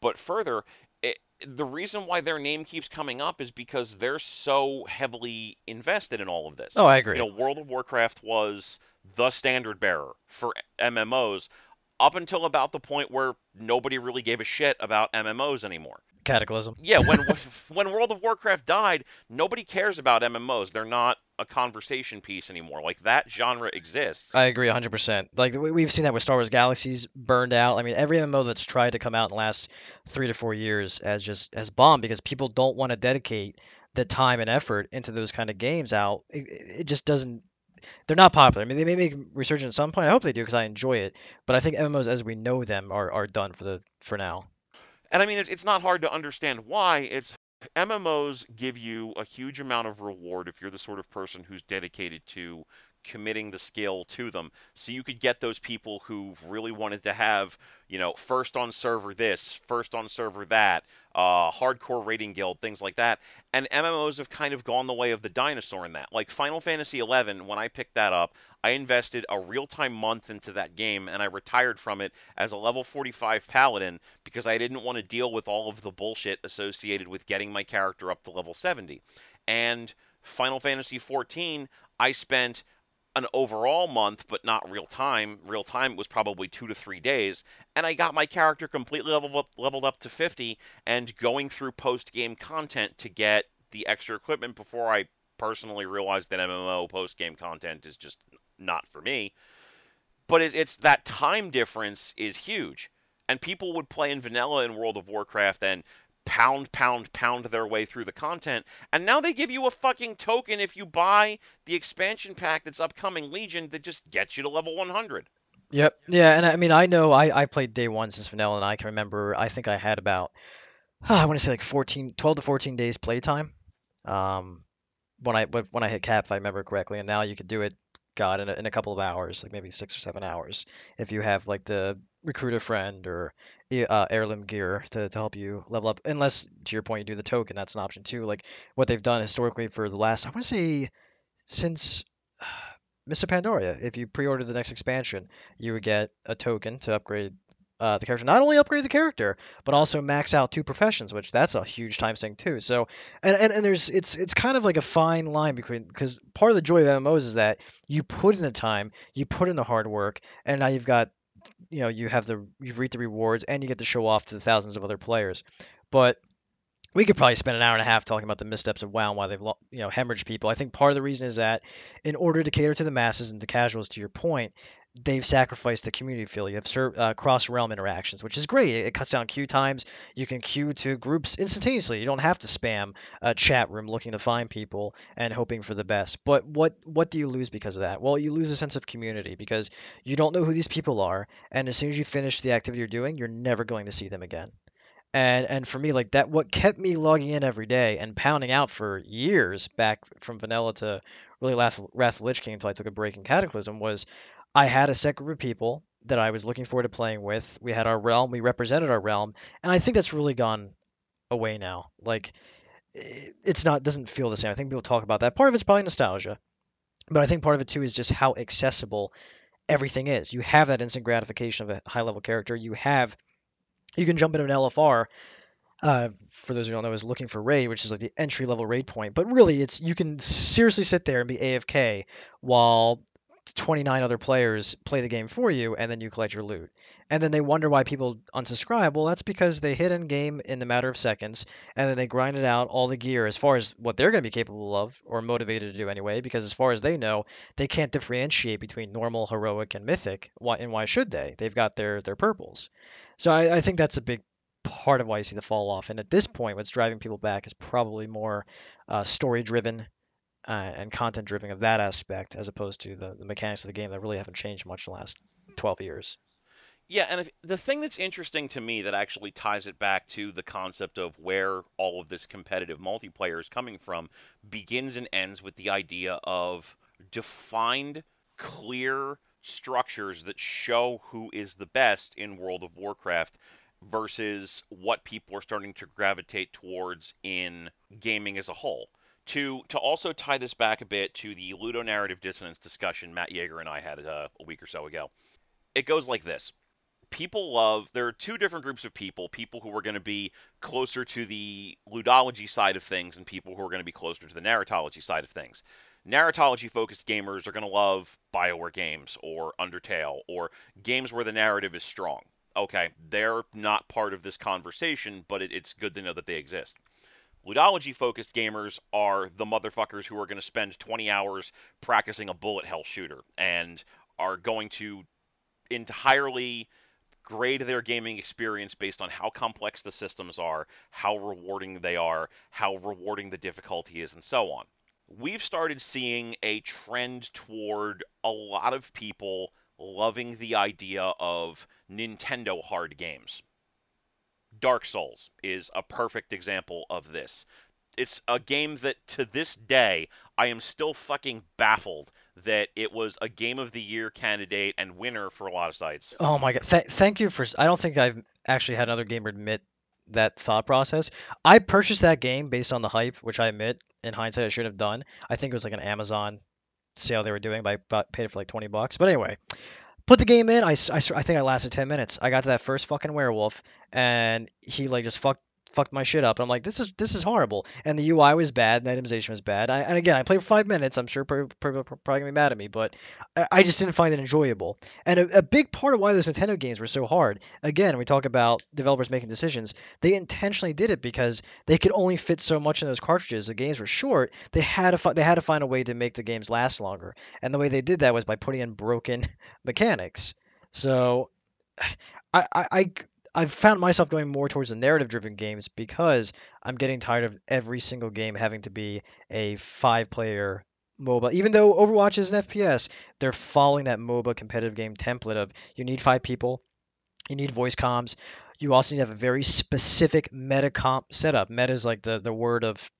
But further, it, the reason why their name keeps coming up is because they're so heavily invested in all of this. Oh, I agree. You know, World of Warcraft was the standard bearer for M M Os up until about the point where nobody really gave a shit about M M Os anymore. Cataclysm. Yeah, when when World of Warcraft died, nobody cares about M M Os. They're not a conversation piece anymore. Like, that genre exists. I agree one hundred percent. Like, we've seen that with Star Wars Galaxies burned out. I mean, every M M O that's tried to come out in the last three to four years has just has bombed, because people don't want to dedicate the time and effort into those kind of games out. It, it just doesn't... They're not popular. I mean, they may make resurgence at some point. I hope they do, because I enjoy it. But I think M M Os as we know them are, are done for the for now. And I mean, it's not hard to understand why. It's M M Os give you a huge amount of reward if you're the sort of person who's dedicated to committing the skill to them. So you could get those people who really wanted to have, you know, first on server this, first on server that, uh, hardcore raiding guild, things like that. And M M Os have kind of gone the way of the dinosaur in that. Like Final Fantasy eleven, when I picked that up, I invested a real-time month into that game, and I retired from it as a level forty-five paladin because I didn't want to deal with all of the bullshit associated with getting my character up to level seventy. And Final Fantasy fourteen, I spent an overall month, but not real time. Real time was probably two to three days, and I got my character completely leveled up, leveled up to fifty, and going through post-game content to get the extra equipment before I personally realized that M M O post-game content is just not for me. But it, it's that time difference is huge, and people would play in vanilla in World of Warcraft and pound, pound, pound their way through the content, and now they give you a fucking token if you buy the expansion pack that's upcoming Legion that just gets you to level one hundred. Yep. Yeah, and I mean, I know I, I played day one since vanilla, and I can remember, I think I had about, oh, I want to say like fourteen, twelve to fourteen days playtime um, when I when I hit cap, if I remember correctly, and now you could do it, God, in a, in a couple of hours, like maybe six or seven hours, if you have like the recruit a friend or uh, heirloom gear to, to help you level up. Unless, to your point, you do the token, that's an option too. Like what they've done historically for the last, I want to say, since uh, Mister Pandoria, if you pre-ordered the next expansion, you would get a token to upgrade uh, the character. Not only upgrade the character, but also max out two professions, which that's a huge time sink too. So, and, and, and there's it's it's kind of like a fine line between, because part of the joy of M M Os is that you put in the time, you put in the hard work, and now you've got you know, you have the, you've reaped the rewards and you get to show off to the thousands of other players. But we could probably spend an hour and a half talking about the missteps of WoW and why they've, you know, hemorrhaged people. I think part of the reason is that in order to cater to the masses and the casuals, to your point, they've sacrificed the community feel. You have ser- uh, cross-realm interactions, which is great. It cuts down queue times. You can queue to groups instantaneously. You don't have to spam a chat room looking to find people and hoping for the best. But what, what do you lose because of that? Well, you lose a sense of community because you don't know who these people are, and as soon as you finish the activity you're doing, you're never going to see them again. And and for me, like that, what kept me logging in every day and pounding out for years back from vanilla to really Wrath of the Lich King until I took a break in Cataclysm was I had a set group of people that I was looking forward to playing with. We had our realm, we represented our realm, and I think that's really gone away now. Like, it's not, doesn't feel the same. I think people talk about that. Part of it's probably nostalgia, but I think part of it too is just how accessible everything is. You have that instant gratification of a high-level character. You have, you can jump into an L F R. Uh, for those of you who don't know, is looking for raid, which is like the entry-level raid point. But really, it's, you can seriously sit there and be A F K while twenty-nine other players play the game for you, and then you collect your loot. And then they wonder why people unsubscribe. Well, that's because they hit end game in the matter of seconds, and then they grinded out all the gear as far as what they're going to be capable of, or motivated to do anyway, because as far as they know, they can't differentiate between normal, heroic, and mythic. Why, and why should they? They've got their, their purples. So I, I think that's a big part of why you see the fall off. And at this point, what's driving people back is probably more uh, story-driven Uh, and content-driven of that aspect, as opposed to the, the mechanics of the game that really haven't changed much in the last twelve years. Yeah, and if, the thing that's interesting to me that actually ties it back to the concept of where all of this competitive multiplayer is coming from begins and ends with the idea of defined, clear structures that show who is the best in World of Warcraft versus what people are starting to gravitate towards in gaming as a whole. To to also tie this back a bit to the ludonarrative dissonance discussion Matt Yeager and I had uh, a week or so ago. It goes like this. People love... There are two different groups of people. People who are going to be closer to the ludology side of things and people who are going to be closer to the narratology side of things. Narratology-focused gamers are going to love BioWare games or Undertale or games where the narrative is strong. Okay, they're not part of this conversation, but it, it's good to know that they exist. Ludology-focused gamers are the motherfuckers who are going to spend twenty hours practicing a bullet hell shooter and are going to entirely grade their gaming experience based on how complex the systems are, how rewarding they are, how rewarding the difficulty is, and so on. We've started seeing a trend toward a lot of people loving the idea of Nintendo hard games. Dark Souls is a perfect example of this. It's a game that, to this day, I am still fucking baffled that it was a Game of the Year candidate and winner for a lot of sites. Oh my god. Th- thank you for... I don't think I've actually had another gamer admit that thought process. I purchased that game based on the hype, which I admit, in hindsight, I should have done. I think it was like an Amazon sale they were doing, but I paid it for like twenty bucks. But anyway... Put the game in, I, I, I think I lasted ten minutes. I got to that first fucking werewolf, and he, like, just fucked fucked my shit up. And I'm like, this is this is horrible. And the U I was bad, and itemization was bad. I, and again, I played for five minutes. I'm sure people are probably going to be mad at me, but I, I just didn't find it enjoyable. And a, a big part of why those Nintendo games were so hard, again, we talk about developers making decisions, they intentionally did it because they could only fit so much in those cartridges. The games were short. They had to, fi- they had to find a way to make the games last longer. And the way they did that was by putting in broken mechanics. So I... I, I I've found myself going more towards the narrative-driven games because I'm getting tired of every single game having to be a five-player MOBA. Even though Overwatch is an F P S, they're following that MOBA competitive game template of you need five people, you need voice comms, you also need to have a very specific meta comp setup. Meta is like the, the word of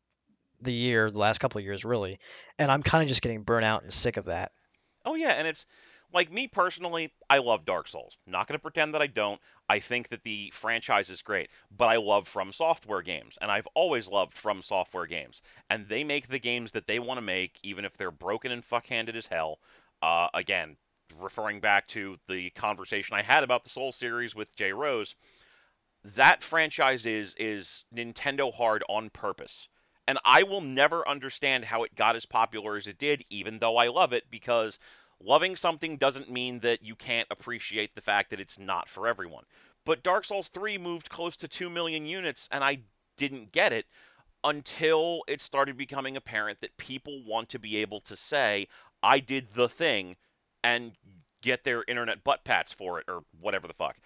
the year, the last couple of years, really. And I'm kind of just getting burnt out and sick of that. Oh, yeah, and it's... Like, me personally, I love Dark Souls. Not going to pretend that I don't. I think that the franchise is great. But I love From Software games. And I've always loved From Software games. And they make the games that they want to make, even if they're broken and fuck-handed as hell. Uh, again, referring back to the conversation I had about the Soul series with Jay Rose, that franchise is, is Nintendo hard on purpose. And I will never understand how it got as popular as it did, even though I love it, because... Loving something doesn't mean that you can't appreciate the fact that it's not for everyone. But Dark Souls three moved close to two million units, and I didn't get it until it started becoming apparent that people want to be able to say, I did the thing, and get their internet butt pats for it, or whatever the fuck.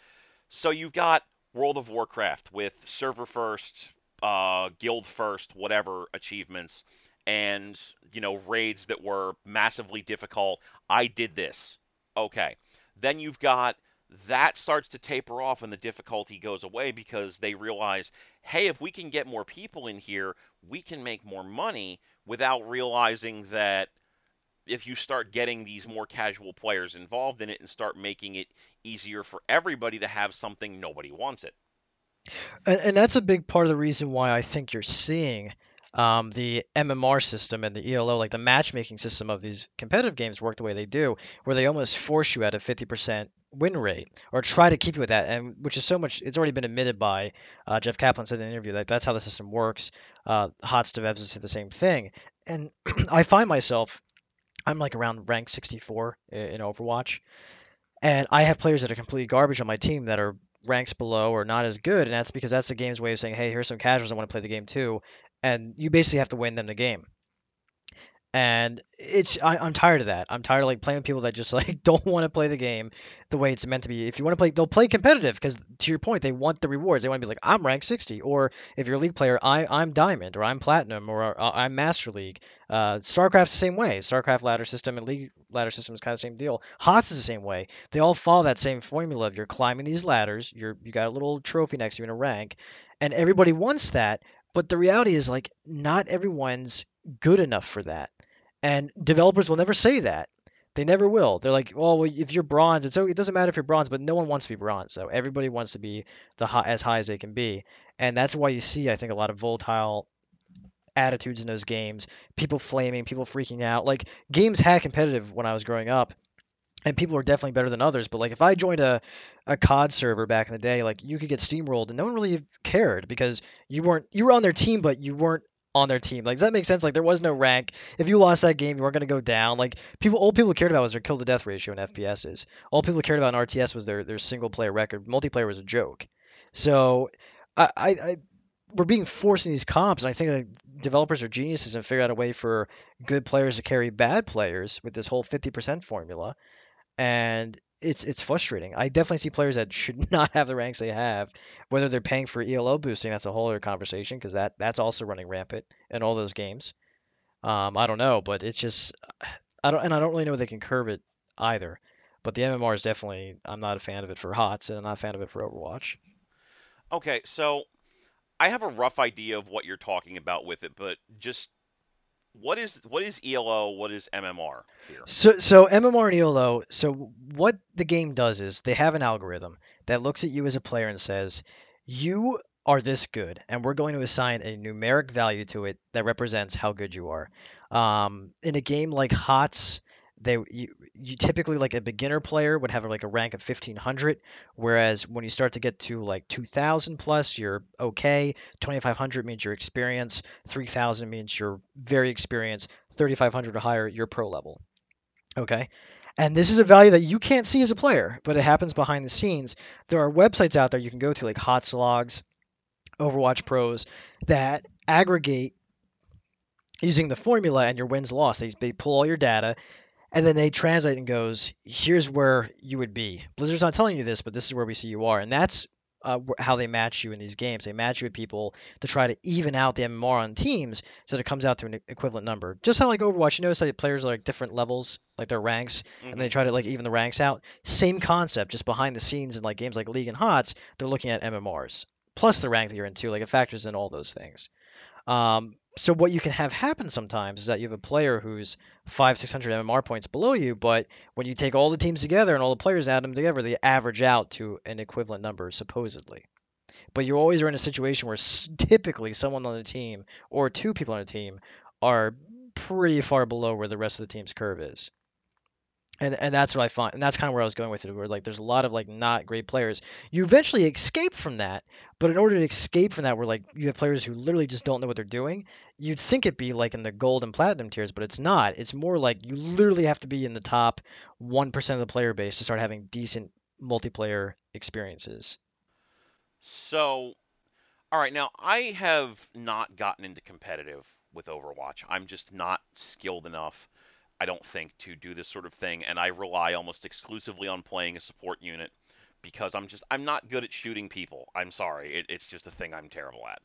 So you've got World of Warcraft with server first, uh, guild first, whatever achievements, and, you know, raids that were massively difficult. I did this. Okay. Then you've got that starts to taper off and the difficulty goes away because they realize, hey, if we can get more people in here, we can make more money, without realizing that if you start getting these more casual players involved in it and start making it easier for everybody to have something, nobody wants it. And, and that's a big part of the reason why I think you're seeing um, the M M R system and the E L O, like the matchmaking system of these competitive games, work the way they do, where they almost force you at a fifty percent win rate, or try to keep you with that, and which is so much. It's already been admitted by uh, Jeff Kaplan said in an interview, like that's how the system works. Uh, H O T S devs said the same thing, and I find myself, I'm like around rank sixty-four in Overwatch, and I have players that are completely garbage on my team that are ranks below or not as good, and that's because that's the game's way of saying, hey, here's some casuals I want to play the game too, and you basically have to win them the game. And it's I, I'm tired of that. I'm tired of like playing with people that just like don't want to play the game the way it's meant to be. If you want to play, they'll play competitive because, to your point, they want the rewards. They want to be like, I'm rank sixty, or if you're a league player, I I'm diamond, or I'm platinum, or uh, I'm master league. Uh, StarCraft's the same way. StarCraft ladder system and League ladder system is kind of the same deal. H O T S is the same way. They all follow that same formula of you're climbing these ladders. You're you got a little trophy next to you in a rank, and everybody wants that. But the reality is like not everyone's good enough for that. And developers will never say that. They never will. They're like, well, if you're bronze, it's so it doesn't matter if you're bronze, but no one wants to be bronze. So everybody wants to be the high, as high as they can be. And that's why you see, I think, a lot of volatile attitudes in those games. People flaming, people freaking out. Like, games had competitive when I was growing up, and people were definitely better than others. But, like, if I joined a, a C O D server back in the day, like, you could get steamrolled, and no one really cared because you weren't you were on their team, but you weren't on their team. Like, does that make sense? Like, there was no rank. If you lost that game, you weren't going to go down. Like, people, all people cared about was their kill to death ratio in F P S's. All people cared about in R T S was their, their single player record. Multiplayer was a joke. So, I, I, I we're being forced in these comps, and I think that developers are geniuses and figure out a way for good players to carry bad players with this whole fifty percent formula. And it's it's frustrating. I definitely see players that should not have the ranks they have, whether they're paying for E L O boosting. That's a whole other conversation because that, that's also running rampant in all those games. Um, I don't know, but it's just I don't and I don't really know if they can curb it either. But the M M R is definitely, I'm not a fan of it for H O T S, and I'm not a fan of it for Overwatch. Okay, so I have a rough idea of what you're talking about with it, but just What is what is E L O? What is M M R here? So so M M R and E L O. So what the game does is they have an algorithm that looks at you as a player and says, you are this good, and we're going to assign a numeric value to it that represents how good you are. Um, in a game like H O T S, they you, you typically, like a beginner player would have like a rank of fifteen hundred, whereas when you start to get to like two thousand plus, you're okay. twenty-five hundred means you're experienced. three thousand means you're very experienced. thirty-five hundred or higher, you're pro level. Okay, and this is a value that you can't see as a player, but it happens behind the scenes. There are websites out there you can go to, like H O T S Logs, Overwatch Pros, that aggregate using the formula and your wins loss. They they pull all your data. And then they translate and goes, here's where you would be. Blizzard's not telling you this, but this is where we see you are. And that's uh, how they match you in these games. They match you with people to try to even out the M M R on teams so that it comes out to an equivalent number. Just how like Overwatch, you notice that players are like different levels, like their ranks, mm-hmm. and they try to like even the ranks out. Same concept, just behind the scenes in like games like League and H O T S, they're looking at M M Rs. Plus the rank that you're in too, like it factors in all those things. Um, So what you can have happen sometimes is that you have a player who's five, six hundred M M R points below you, but when you take all the teams together and all the players add them together, they average out to an equivalent number, supposedly. But you always are in a situation where typically someone on the team or two people on a team are pretty far below where the rest of the team's curve is. And and that's what I find, and that's kind of where I was going with it, where like there's a lot of like not great players. You eventually escape from that, but in order to escape from that, where like you have players who literally just don't know what they're doing, you'd think it'd be like in the gold and platinum tiers, but it's not. It's more like you literally have to be in the top one percent of the player base to start having decent multiplayer experiences. So, all right, now I have not gotten into competitive with Overwatch. I'm just not skilled enough, I don't think, to do this sort of thing, and I rely almost exclusively on playing a support unit because I'm just, I'm not good at shooting people. I'm sorry. It, it's just a thing I'm terrible at.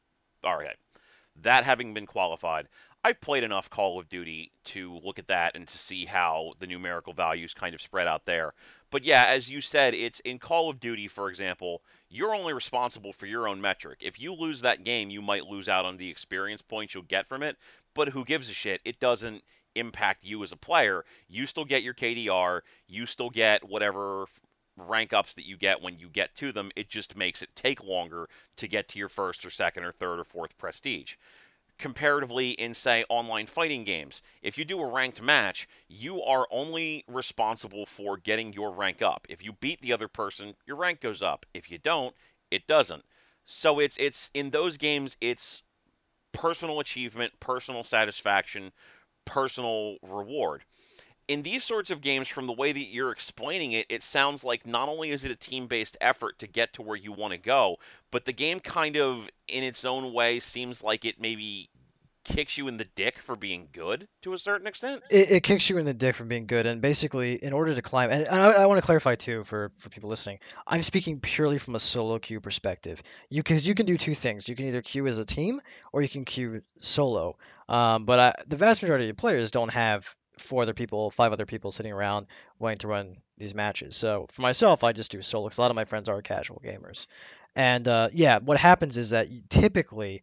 All right. That having been qualified, I've played enough Call of Duty to look at that and to see how the numerical values kind of spread out there. But yeah, as you said, it's in Call of Duty, for example, you're only responsible for your own metric. If you lose that game, you might lose out on the experience points you'll get from it, but who gives a shit? It doesn't impact you as a player. You still get your K D R, you still get whatever rank ups that you get when you get to them. It just makes it take longer to get to your first or second or third or fourth prestige. Comparatively, in, say, online fighting games, if you do a ranked match, you are only responsible for getting your rank up. If you beat the other person, your rank goes up. If you don't, it doesn't. So it's it's in those games, it's personal achievement, personal satisfaction, personal reward. In these sorts of games, from the way that you're explaining it, it sounds like not only is it a team-based effort to get to where you want to go, but the game kind of, in its own way, seems like it maybe kicks you in the dick for being good to a certain extent. It, it kicks you in the dick for being good, and basically, in order to climb, and I, I want to clarify too for, for people listening, I'm speaking purely from a solo queue perspective. You because you can do two things: you can either queue as a team, or you can queue solo. Um, but I, the vast majority of players don't have four other people, five other people sitting around wanting to run these matches. So for myself, I just do solo because a lot of my friends are casual gamers, and uh, yeah, what happens is that you, typically.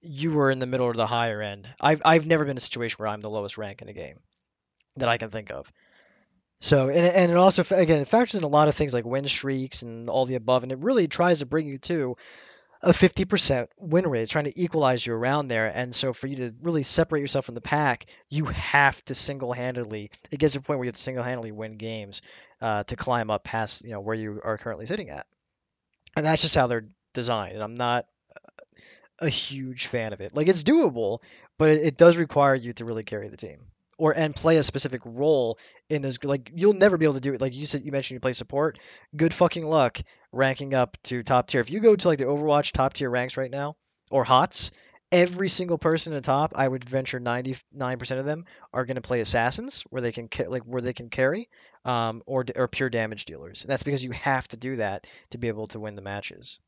you were in the middle or the higher end. I've I've never been in a situation where I'm the lowest rank in a game that I can think of. So, and, and it also, again, it factors in a lot of things like win streaks and all the above, and it really tries to bring you to a fifty percent win rate. It's trying to equalize you around there, and so for you to really separate yourself from the pack, you have to single-handedly, it gets to a point where you have to single-handedly win games uh, to climb up past, you know, where you are currently sitting at. And that's just how they're designed, and I'm not a huge fan of it. Like, it's doable, but it, it does require you to really carry the team or and play a specific role in those. Like, you'll never be able to do it. Like you said, you mentioned you play support. Good fucking luck ranking up to top tier. If you go to like the Overwatch top tier ranks right now or HOTS, every single person at the top, I would venture ninety-nine percent of them are going to play assassins where they can ca- like where they can carry um or or pure damage dealers. And that's because you have to do that to be able to win the matches.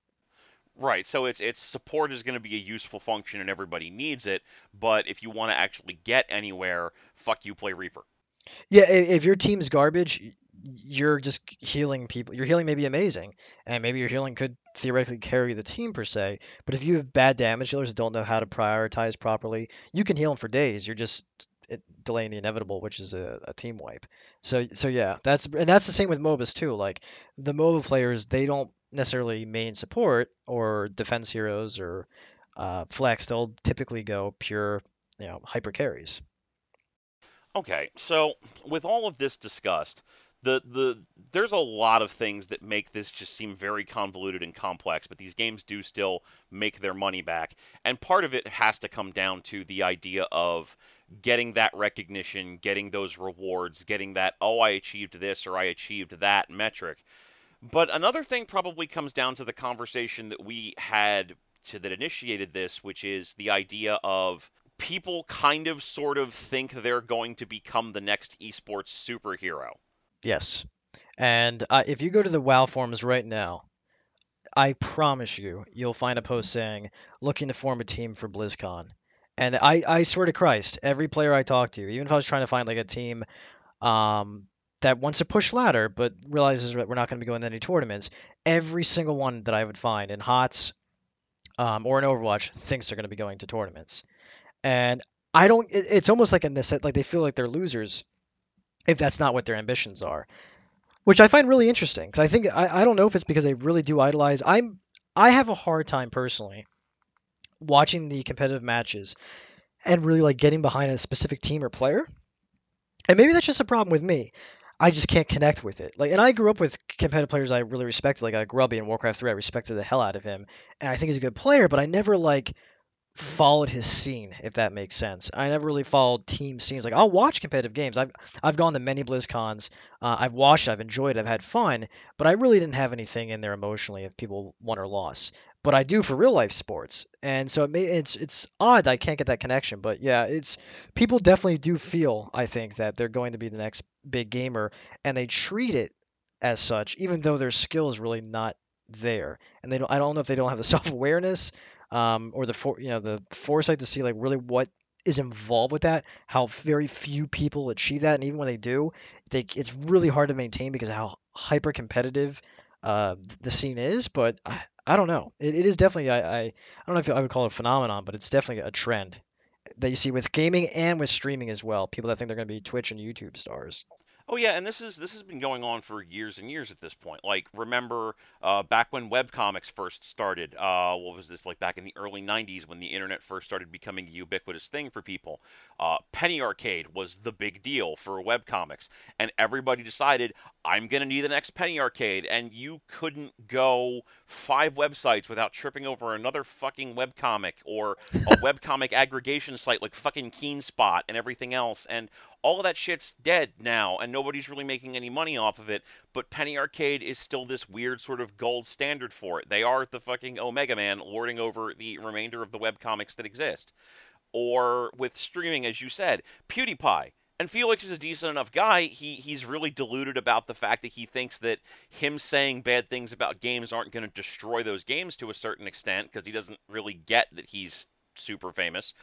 Right, so it's it's support is going to be a useful function and everybody needs it, but if you want to actually get anywhere, fuck you, play Reaper. Yeah, if your team's garbage, you're just healing people. Your healing may be amazing, and maybe your healing could theoretically carry the team per se, but if you have bad damage dealers that don't know how to prioritize properly, you can heal them for days. You're just delaying the inevitable, which is a, a team wipe. So, so yeah, that's and that's the same with MOBAs too. Like, the MOBA players, they don't necessarily main support or defense heroes or uh, flex. They'll typically go pure, you know, hyper carries. Okay, so with all of this discussed, the the there's a lot of things that make this just seem very convoluted and complex, but these games do still make their money back, and part of it has to come down to the idea of getting that recognition, getting those rewards, getting that, oh, I achieved this or I achieved that metric. But another thing probably comes down to the conversation that we had to, that initiated this, which is the idea of people kind of sort of think they're going to become the next esports superhero. Yes. And uh, if you go to the WoW forums right now, I promise you, you'll find a post saying, looking to form a team for BlizzCon. And I, I swear to Christ, every player I talk to, even if I was trying to find like a team um, that wants to push ladder, but realizes that we're not going to be going to any tournaments, every single one that I would find in HOTS um, or in Overwatch thinks they're going to be going to tournaments. And I don't, it, it's almost like in this, like they feel like they're losers if that's not what their ambitions are, which I find really interesting. Because I think, I, I don't know if it's because they really do idolize. I'm, I have a hard time personally watching the competitive matches and really like getting behind a specific team or player. And maybe that's just a problem with me. I just can't connect with it. Like, and I grew up with competitive players I really respected, like uh, Grubby in Warcraft three. I respected the hell out of him, and I think he's a good player, but I never, like, followed his scene, if that makes sense. I never really followed team scenes. Like, I'll watch competitive games. I've I've gone to many BlizzCons. Uh, I've watched, I've enjoyed, I've had fun, but I really didn't have anything in there emotionally if people won or lost. But I do for real-life sports, and so it may, it's it's odd that I can't get that connection. But yeah, it's people definitely do feel, I think, that they're going to be the next big gamer, and they treat it as such, even though their skill is really not there. And they don't, I don't know if they don't have the self-awareness um, or the for, you know the foresight to see like really what is involved with that, how very few people achieve that, and even when they do, they, it's really hard to maintain because of how hyper-competitive uh, the scene is. But I, I don't know. It, it is definitely, I, I, I don't know if I would call it a phenomenon, but it's definitely a trend that you see with gaming and with streaming as well. People that think they're going to be Twitch and YouTube stars. Oh yeah, and this is this has been going on for years and years at this point. Like, remember uh, back when webcomics first started? Uh, what was this like back in the early nineties when the internet first started becoming a ubiquitous thing for people? Uh, Penny Arcade was the big deal for webcomics, and everybody decided, I'm gonna need the next Penny Arcade, and you couldn't go five websites without tripping over another fucking webcomic or a webcomic aggregation site like fucking KeenSpot and everything else, and all of that shit's dead now, and nobody's really making any money off of it, but Penny Arcade is still this weird sort of gold standard for it. They are the fucking Omega Man lording over the remainder of the webcomics that exist. Or with streaming, as you said, PewDiePie. And Felix is a decent enough guy. He he's really deluded about the fact that he thinks that him saying bad things about games aren't going to destroy those games to a certain extent, because he doesn't really get that he's super famous,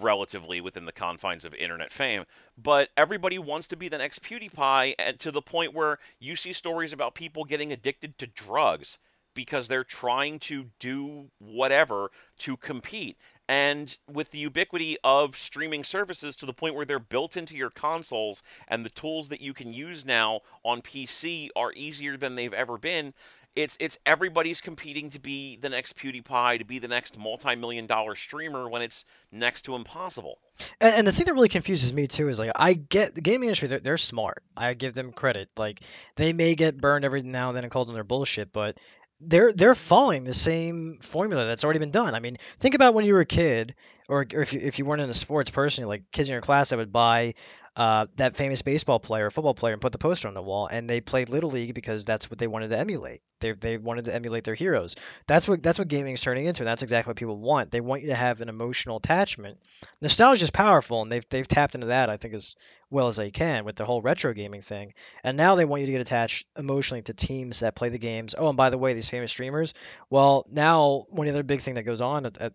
relatively within the confines of internet fame, but everybody wants to be the next PewDiePie, and to the point where you see stories about people getting addicted to drugs because they're trying to do whatever to compete. And with the ubiquity of streaming services, to the point where they're built into your consoles, and the tools that you can use now on P C are easier than they've ever been, It's it's everybody's competing to be the next PewDiePie, to be the next multi-million dollar streamer, when it's next to impossible. And, and the thing that really confuses me too is, like, I get the gaming industry, they're, they're smart. I give them credit. Like, they may get burned every now and then and called on their bullshit, but they're they're following the same formula that's already been done. I mean, think about when you were a kid, or, or if you if you weren't into sports personally, like kids in your class that would buy Uh, that famous baseball player, football player, and put the poster on the wall, and they played Little League because that's what they wanted to emulate. They they wanted to emulate their heroes. That's what that's what gaming is turning into, and that's exactly what people want. They want you to have an emotional attachment. Nostalgia is powerful, and they've they've tapped into that, I think, as well as they can with the whole retro gaming thing. And now they want you to get attached emotionally to teams that play the games. Oh, and by the way, these famous streamers. Well, now one other big thing that goes on at, at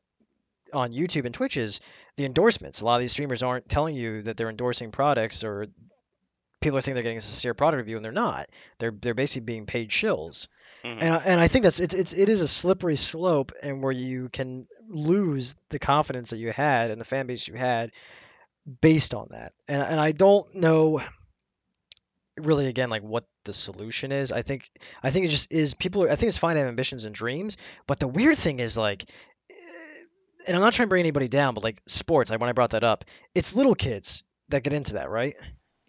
on YouTube and Twitch is the endorsements. A lot of these streamers aren't telling you that they're endorsing products, or people are thinking they're getting a sincere product review, and they're not. They're they're basically being paid shills. Mm-hmm. And and I think that's it's it's it is a slippery slope, and where you can lose the confidence that you had and the fan base you had based on that. And and I don't know really, again, like what the solution is. I think I think it just is people are, I think it's fine to have ambitions and dreams, but the weird thing is, like, and I'm not trying to bring anybody down, but like sports, like when I brought that up, it's little kids that get into that, right?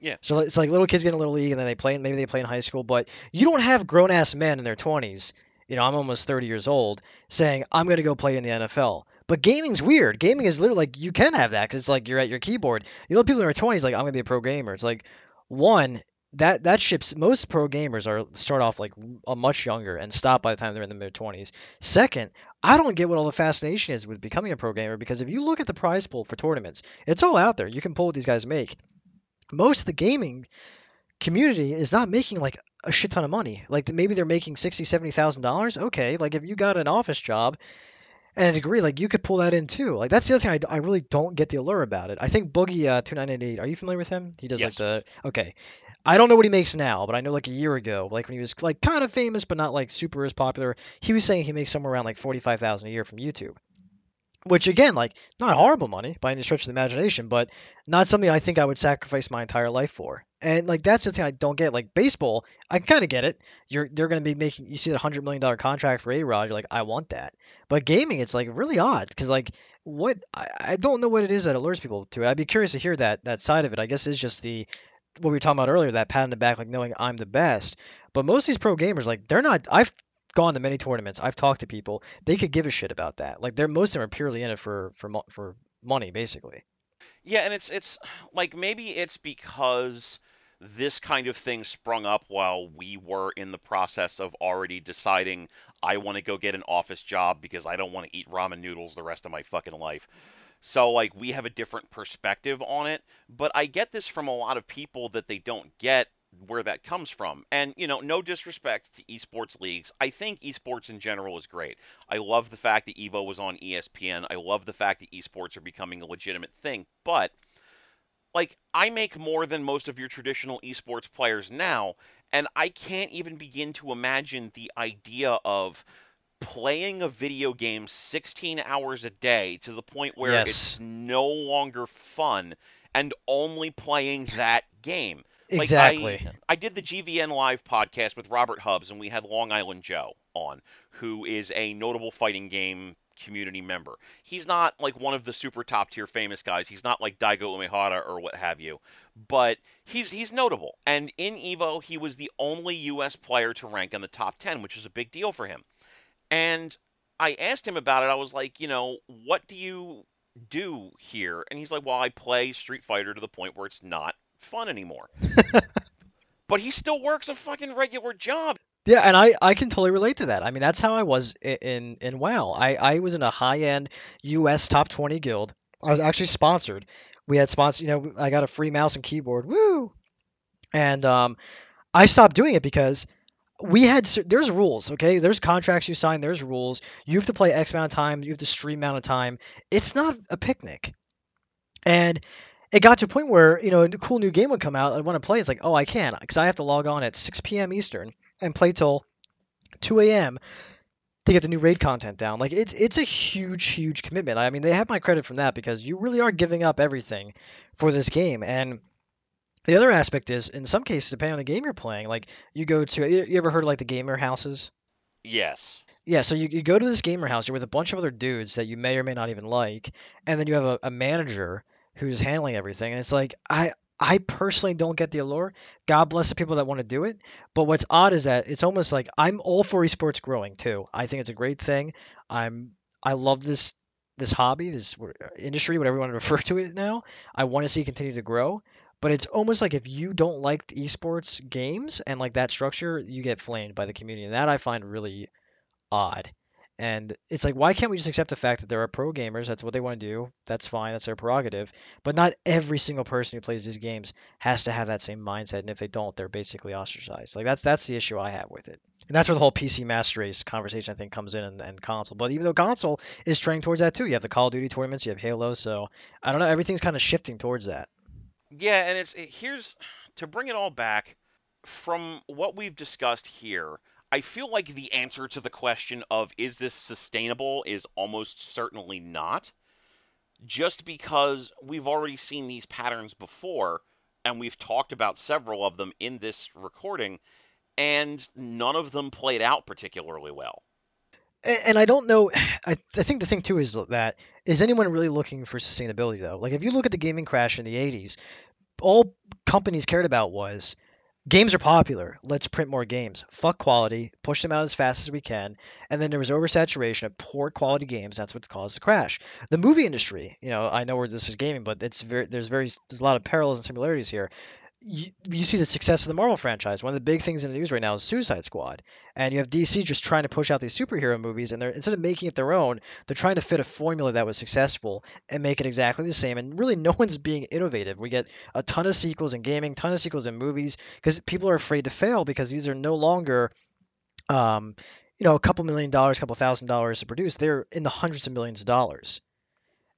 Yeah. So it's like little kids get in Little League, and then they play, and maybe they play in high school, but you don't have grown-ass men in their twenties, you know, I'm almost thirty years old, saying, I'm going to go play in the N F L. But gaming's weird. Gaming is literally like, you can have that, because it's like you're at your keyboard. You know, people in their twenties, like, I'm going to be a pro gamer. It's like, one, that that ships, most pro gamers are start off like a much younger and stop by the time they're in the mid-twenties. Second, I don't get what all the fascination is with becoming a pro gamer, because if you look at the prize pool for tournaments, it's all out there. You can pull what these guys make. Most of the gaming community is not making like a shit ton of money. Like, maybe they're making sixty thousand dollars, seventy thousand dollars. Okay, like if you got an office job and a degree, like you could pull that in too. Like, that's the other thing I, I really don't get the allure about it. I think Boogie uh, two nine eight eight, are you familiar with him? He does yes. like the, okay. I don't know what he makes now, but I know like a year ago, like when he was like kind of famous, but not like super as popular, he was saying he makes somewhere around like forty-five thousand dollars a year from YouTube, which again, like not horrible money by any stretch of the imagination, but not something I think I would sacrifice my entire life for. And like, that's the thing I don't get. Like baseball, I kind of get it. You're, they're going to be making, you see the hundred million dollar contract for A-Rod. You're like, I want that. But gaming, it's like really odd. Cause like what, I, I don't know what it is that allures people to it. I'd be curious to hear that, that side of it. I guess is just the, what we were talking about earlier, that pat on the back, like knowing I'm the best. But most of these pro gamers, like they're not, I've gone to many tournaments, I've talked to people, they could give a shit about that. Like they're, most of them are purely in it for, for, for money, basically. Yeah. And it's, it's like, maybe it's because this kind of thing sprung up while we were in the process of already deciding, I want to go get an office job because I don't want to eat ramen noodles the rest of my fucking life. So, like, we have a different perspective on it, but I get this from a lot of people that they don't get where that comes from. And, you know, no disrespect to esports leagues. I think esports in general is great. I love the fact that Evo was on E S P N. I love the fact that esports are becoming a legitimate thing. But, like, I make more than most of your traditional esports players now, and I can't even begin to imagine the idea of playing a video game sixteen hours a day to the point where yes. it's no longer fun and only playing that game. Like exactly. I, I did the G V N Live podcast with Robert Hubbs, and we had Long Island Joe on, who is a notable fighting game community member. He's not, like, one of the super top-tier famous guys. He's not like Daigo Umehara or what have you. But he's he's notable. And in Evo, he was the only U S player to rank in the top ten, which is a big deal for him. And I asked him about it. I was like, you know, what do you do here? And he's like, well, I play Street Fighter to the point where it's not fun anymore. But he still works a fucking regular job. Yeah, and I, I can totally relate to that. I mean, that's how I was in in, in WoW. I, I was in a high-end U S top twenty guild. I was actually sponsored. We had sponsors, you know, I got a free mouse and keyboard. Woo! And um, I stopped doing it because we had, there's rules, okay? There's contracts you sign, there's rules. You have to play X amount of time, you have to stream amount of time. It's not a picnic. And it got to a point where, you know, a cool new game would come out. I want to play. It's like, oh, I can't, because I have to log on at six p.m. Eastern and play till two a.m. to get the new raid content down. Like, it's it's a huge, huge commitment. I mean, they have my credit from that, because you really are giving up everything for this game. And the other aspect is, in some cases, depending on the game you're playing, like, you go to, you ever heard of, like, the gamer houses? Yes. Yeah, so you, you go to this gamer house, you're with a bunch of other dudes that you may or may not even like, and then you have a, a manager who's handling everything, and it's like, I I personally don't get the allure. God bless the people that want to do it, but what's odd is that it's almost like, I'm all for esports growing, too. I think it's a great thing. I'm I love this this hobby, this industry, whatever you want to refer to it now. I want to see it continue to grow, but it's almost like if you don't like the esports games and like that structure, you get flamed by the community, and that I find really odd. And it's like, why can't we just accept the fact that there are pro gamers? That's what they want to do. That's fine. That's their prerogative. But not every single person who plays these games has to have that same mindset. And if they don't, they're basically ostracized. Like, that's that's the issue I have with it. And that's where the whole P C Master Race conversation, I think, comes in, and, and console. But even though console is trending towards that, too. You have the Call of Duty tournaments. You have Halo. So, I don't know. Everything's kind of shifting towards that. Yeah, and it's it, here's, to bring it all back, from what we've discussed here, I feel like the answer to the question of, is this sustainable, is almost certainly not, just because we've already seen these patterns before, and we've talked about several of them in this recording, and none of them played out particularly well. And, and I don't know, I, I think the thing too is that, is anyone really looking for sustainability though? Like, if you look at the gaming crash in the eighties, all companies cared about was, games are popular. Let's print more games. Fuck quality. Push them out as fast as we can. And then there was oversaturation of poor quality games. That's what caused the crash. The movie industry, you know, I know where this is gaming, but it's very, there's very there's a lot of parallels and similarities here. You, you see the success of the Marvel franchise. One of the big things in the news right now is Suicide Squad. And you have D C just trying to push out these superhero movies, and they're, instead of making it their own, they're trying to fit a formula that was successful and make it exactly the same. And really, no one's being innovative. We get a ton of sequels in gaming, ton of sequels in movies, because people are afraid to fail, because these are no longer, um, you know, a couple million dollars, a couple thousand dollars to produce. They're in the hundreds of millions of dollars.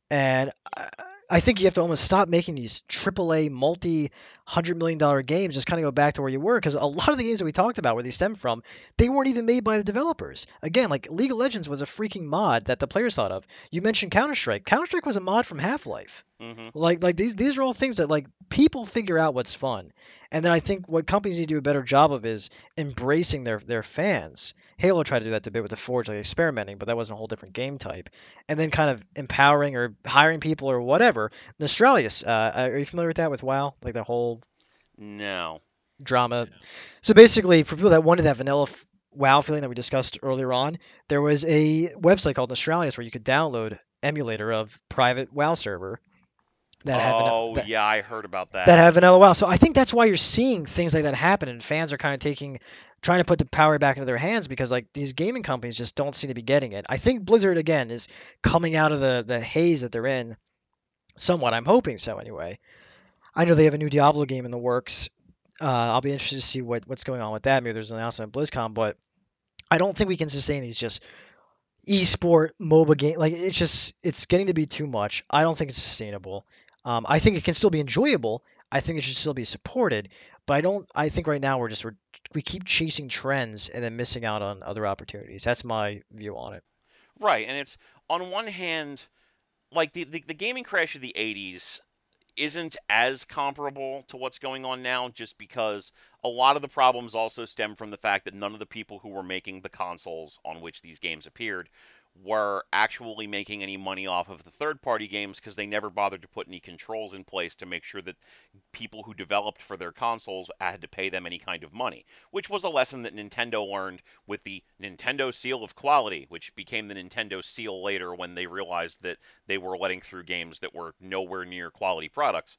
And I, I think you have to almost stop making these triple A, multi-hundred-million-dollar games, just kind of go back to where you were, because a lot of the games that we talked about, where they stem from, they weren't even made by the developers. Again, like, League of Legends was a freaking mod that the players thought of. You mentioned Counter-Strike. Counter-Strike was a mod from Half-Life. Mm-hmm. Like, like these these are all things that, like, people figure out what's fun. And then I think what companies need to do a better job of is embracing their, their fans. Halo tried to do that a bit with the Forge, like experimenting, but that wasn't a whole different game type. And then kind of empowering or hiring people or whatever. Nostralis, uh, are you familiar with that with WoW? Like the whole no drama. No. So basically, for people that wanted that vanilla f- WoW feeling that we discussed earlier on, there was a website called Nostralis where you could download emulator of private WoW server. That have oh, that, yeah, I heard about that. That have vanilla WoW. So I think that's why you're seeing things like that happen, and fans are kind of taking, trying to put the power back into their hands, because, like, these gaming companies just don't seem to be getting it. I think Blizzard, again, is coming out of the, the haze that they're in somewhat. I'm hoping so, anyway. I know they have a new Diablo game in the works. Uh, I'll be interested to see what, what's going on with that. Maybe there's an announcement at BlizzCon, but I don't think we can sustain these just esport, MOBA game. Like, it's just, it's getting to be too much. I don't think it's sustainable. Um, I think it can still be enjoyable. I think it should still be supported. But I don't. I think right now we're just we're we keep chasing trends and then missing out on other opportunities. That's my view on it. Right, and it's, on one hand, like, the, the, the gaming crash of the eighties isn't as comparable to what's going on now, just because a lot of the problems also stem from the fact that none of the people who were making the consoles on which these games appeared were actually making any money off of the third-party games, because they never bothered to put any controls in place to make sure that people who developed for their consoles had to pay them any kind of money, which was a lesson that Nintendo learned with the Nintendo Seal of Quality, which became the Nintendo Seal later when they realized that they were letting through games that were nowhere near quality products.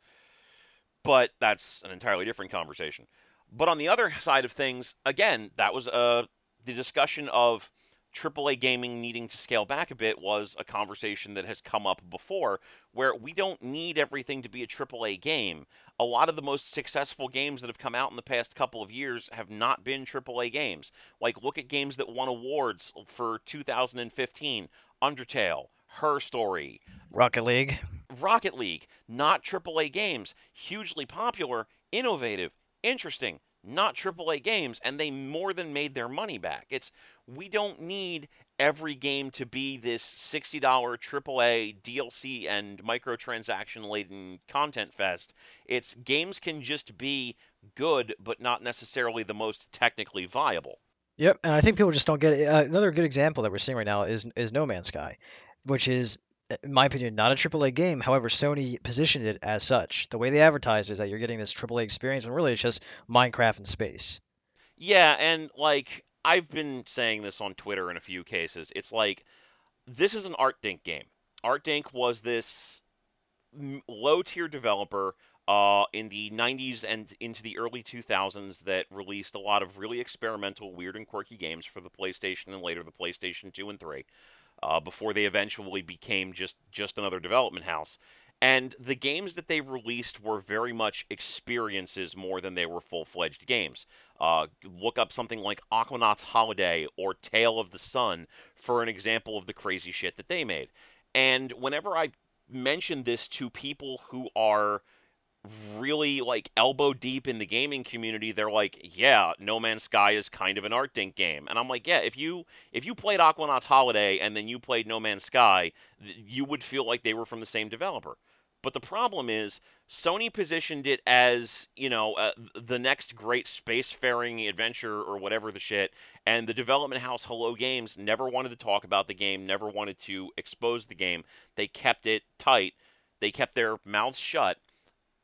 But that's an entirely different conversation. But on the other side of things, again, that was uh, the discussion of triple A gaming needing to scale back a bit was a conversation that has come up before, where we don't need everything to be a triple A game. A lot of the most successful games that have come out in the past couple of years have not been triple A games. Like, look at games that won awards for two thousand fifteen. Undertale, Her Story. Rocket League. Rocket League. Not triple A games. Hugely popular, innovative, interesting. Not triple A games, and they more than made their money back. It's, we don't need every game to be this sixty dollars triple A D L C and microtransaction-laden content fest. It's, games can just be good, but not necessarily the most technically viable. Yep, and I think people just don't get it. Uh, another good example that we're seeing right now is is No Man's Sky, which is, in my opinion, not a triple A game. However, Sony positioned it as such. The way they advertised is that you're getting this triple A experience, when really it's just Minecraft in space. Yeah, and, like, I've been saying this on Twitter in a few cases. It's like, this is an ArtDink game. ArtDink was this low-tier developer uh, in the nineties and into the early two thousands that released a lot of really experimental, weird and quirky games for the PlayStation and later the PlayStation two and three. Uh, before they eventually became just, just another development house. And the games that they released were very much experiences more than they were full-fledged games. Uh, look up something like Aquanaut's Holiday or Tale of the Sun for an example of the crazy shit that they made. And whenever I mention this to people who are really, like, elbow deep in the gaming community, they're like, yeah, No Man's Sky is kind of an ArtDink game. And I'm like, yeah, if you if you played Aquanaut's Holiday and then you played No Man's Sky, th- you would feel like they were from the same developer. But the problem is, Sony positioned it as, you know, uh, the next great spacefaring adventure or whatever the shit, and the development house Hello Games never wanted to talk about the game, never wanted to expose the game. They kept it tight. They kept their mouths shut,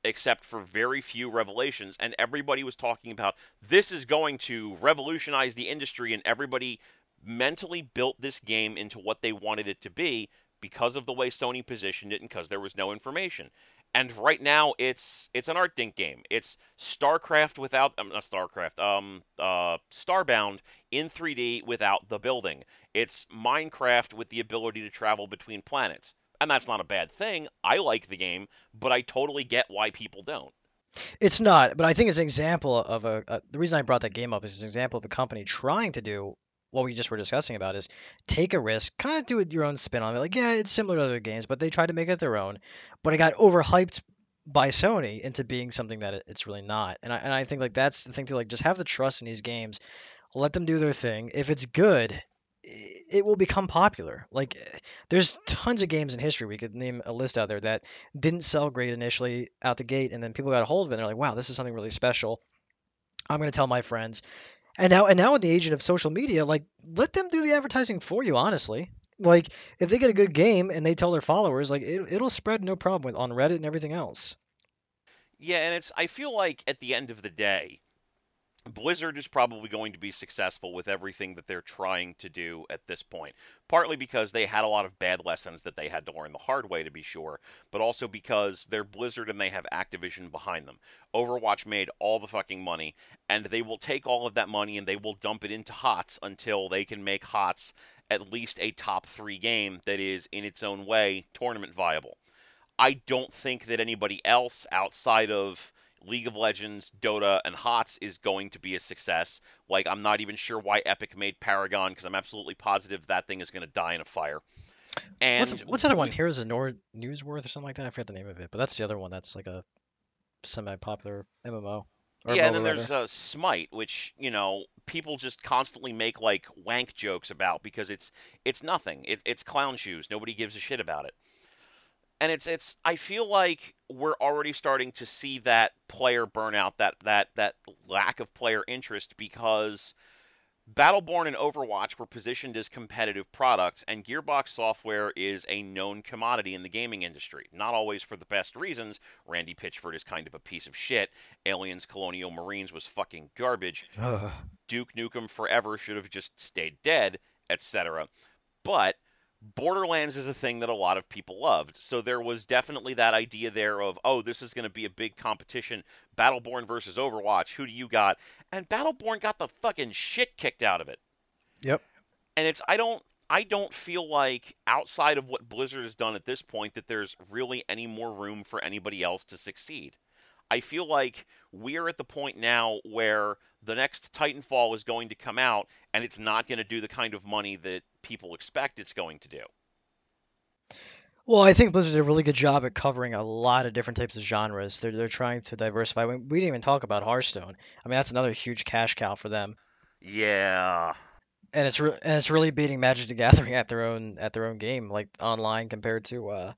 except for very few revelations, and everybody was talking about, this is going to revolutionize the industry, and everybody mentally built this game into what they wanted it to be because of the way Sony positioned it and because there was no information. And right now, it's it's an ArtDink game. It's StarCraft without, um, not StarCraft, um, uh, Starbound in three D without the building. It's Minecraft with the ability to travel between planets. And that's not a bad thing. I like the game, but I totally get why people don't. It's not, but I think it's an example of a, a the reason I brought that game up is an example of a company trying to do what we just were discussing about, is take a risk, kind of do it your own spin on it. Like, yeah, it's similar to other games, but they tried to make it their own. But it got overhyped by Sony into being something that it, it's really not. And I and I think, like, that's the thing too. Like, just have the trust in these games, let them do their thing. If it's good, it will become popular. Like, there's tons of games in history. We could name a list out there that didn't sell great initially out the gate, and then people got a hold of it and they're like, wow, this is something really special. I'm going to tell my friends. And now, and now in the age of social media, like, let them do the advertising for you, honestly. Like, if they get a good game and they tell their followers, like, it, it'll spread no problem with on Reddit and everything else. Yeah, and it's, I feel like at the end of the day, Blizzard is probably going to be successful with everything that they're trying to do at this point, partly because they had a lot of bad lessons that they had to learn the hard way, to be sure, but also because they're Blizzard and they have Activision behind them. Overwatch made all the fucking money, and they will take all of that money and they will dump it into H O T S until they can make H O T S at least a top three game that is, in its own way, tournament viable. I don't think that anybody else outside of League of Legends, Dota, and H O T S is going to be a success. Like, I'm not even sure why Epic made Paragon, because I'm absolutely positive that thing is going to die in a fire. And what's, what's the other one? Heroes of Nor- Newsworth or something like that? I forget the name of it, but that's the other one that's like a semi-popular M M O. Yeah, and then there's uh, Smite, which, you know, people just constantly make, like, wank jokes about because it's it's nothing. It, it's clown shoes. Nobody gives a shit about it. And it's it's. I feel like we're already starting to see that player burnout, that that that lack of player interest, because Battleborn and Overwatch were positioned as competitive products, and Gearbox Software is a known commodity in the gaming industry. Not always for the best reasons. Randy Pitchford is kind of a piece of shit. Aliens Colonial Marines was fucking garbage. Ugh. Duke Nukem Forever should have just stayed dead, et cetera. But Borderlands is a thing that a lot of people loved, so there was definitely that idea there of, oh, this is going to be a big competition, Battleborn versus Overwatch, who do you got? And Battleborn got the fucking shit kicked out of it. Yep. And it's, I don't, I don't feel like, outside of what Blizzard has done at this point, that there's really any more room for anybody else to succeed. I feel like we're at the point now where the next Titanfall is going to come out, and it's not going to do the kind of money that people expect it's going to do. Well, I think Blizzard did a really good job at covering a lot of different types of genres. They're they're trying to diversify. We didn't even talk about Hearthstone. I mean, that's another huge cash cow for them. Yeah. And it's re- and it's really beating Magic the Gathering at their own at their own game, like online compared to uh,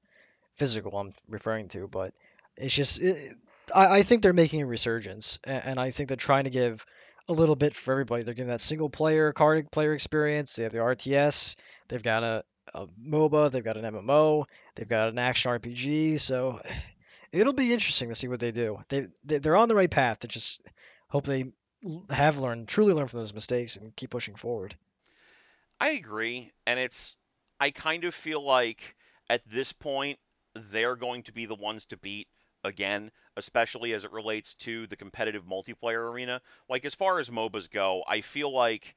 physical. I'm referring to, but it's just. It, I think they're making a resurgence, and I think they're trying to give a little bit for everybody. They're giving that single-player, card player experience. They have the R T S. They've got a, a MOBA. They've got an M M O. They've got an action R P G. So it'll be interesting to see what they do. They, they they're on the right path. They just hope they have learned, truly learned from those mistakes and keep pushing forward. I agree, and it's I kind of feel like at this point they're going to be the ones to beat. Again, especially as it relates to the competitive multiplayer arena. Like, as far as MOBAs go, I feel like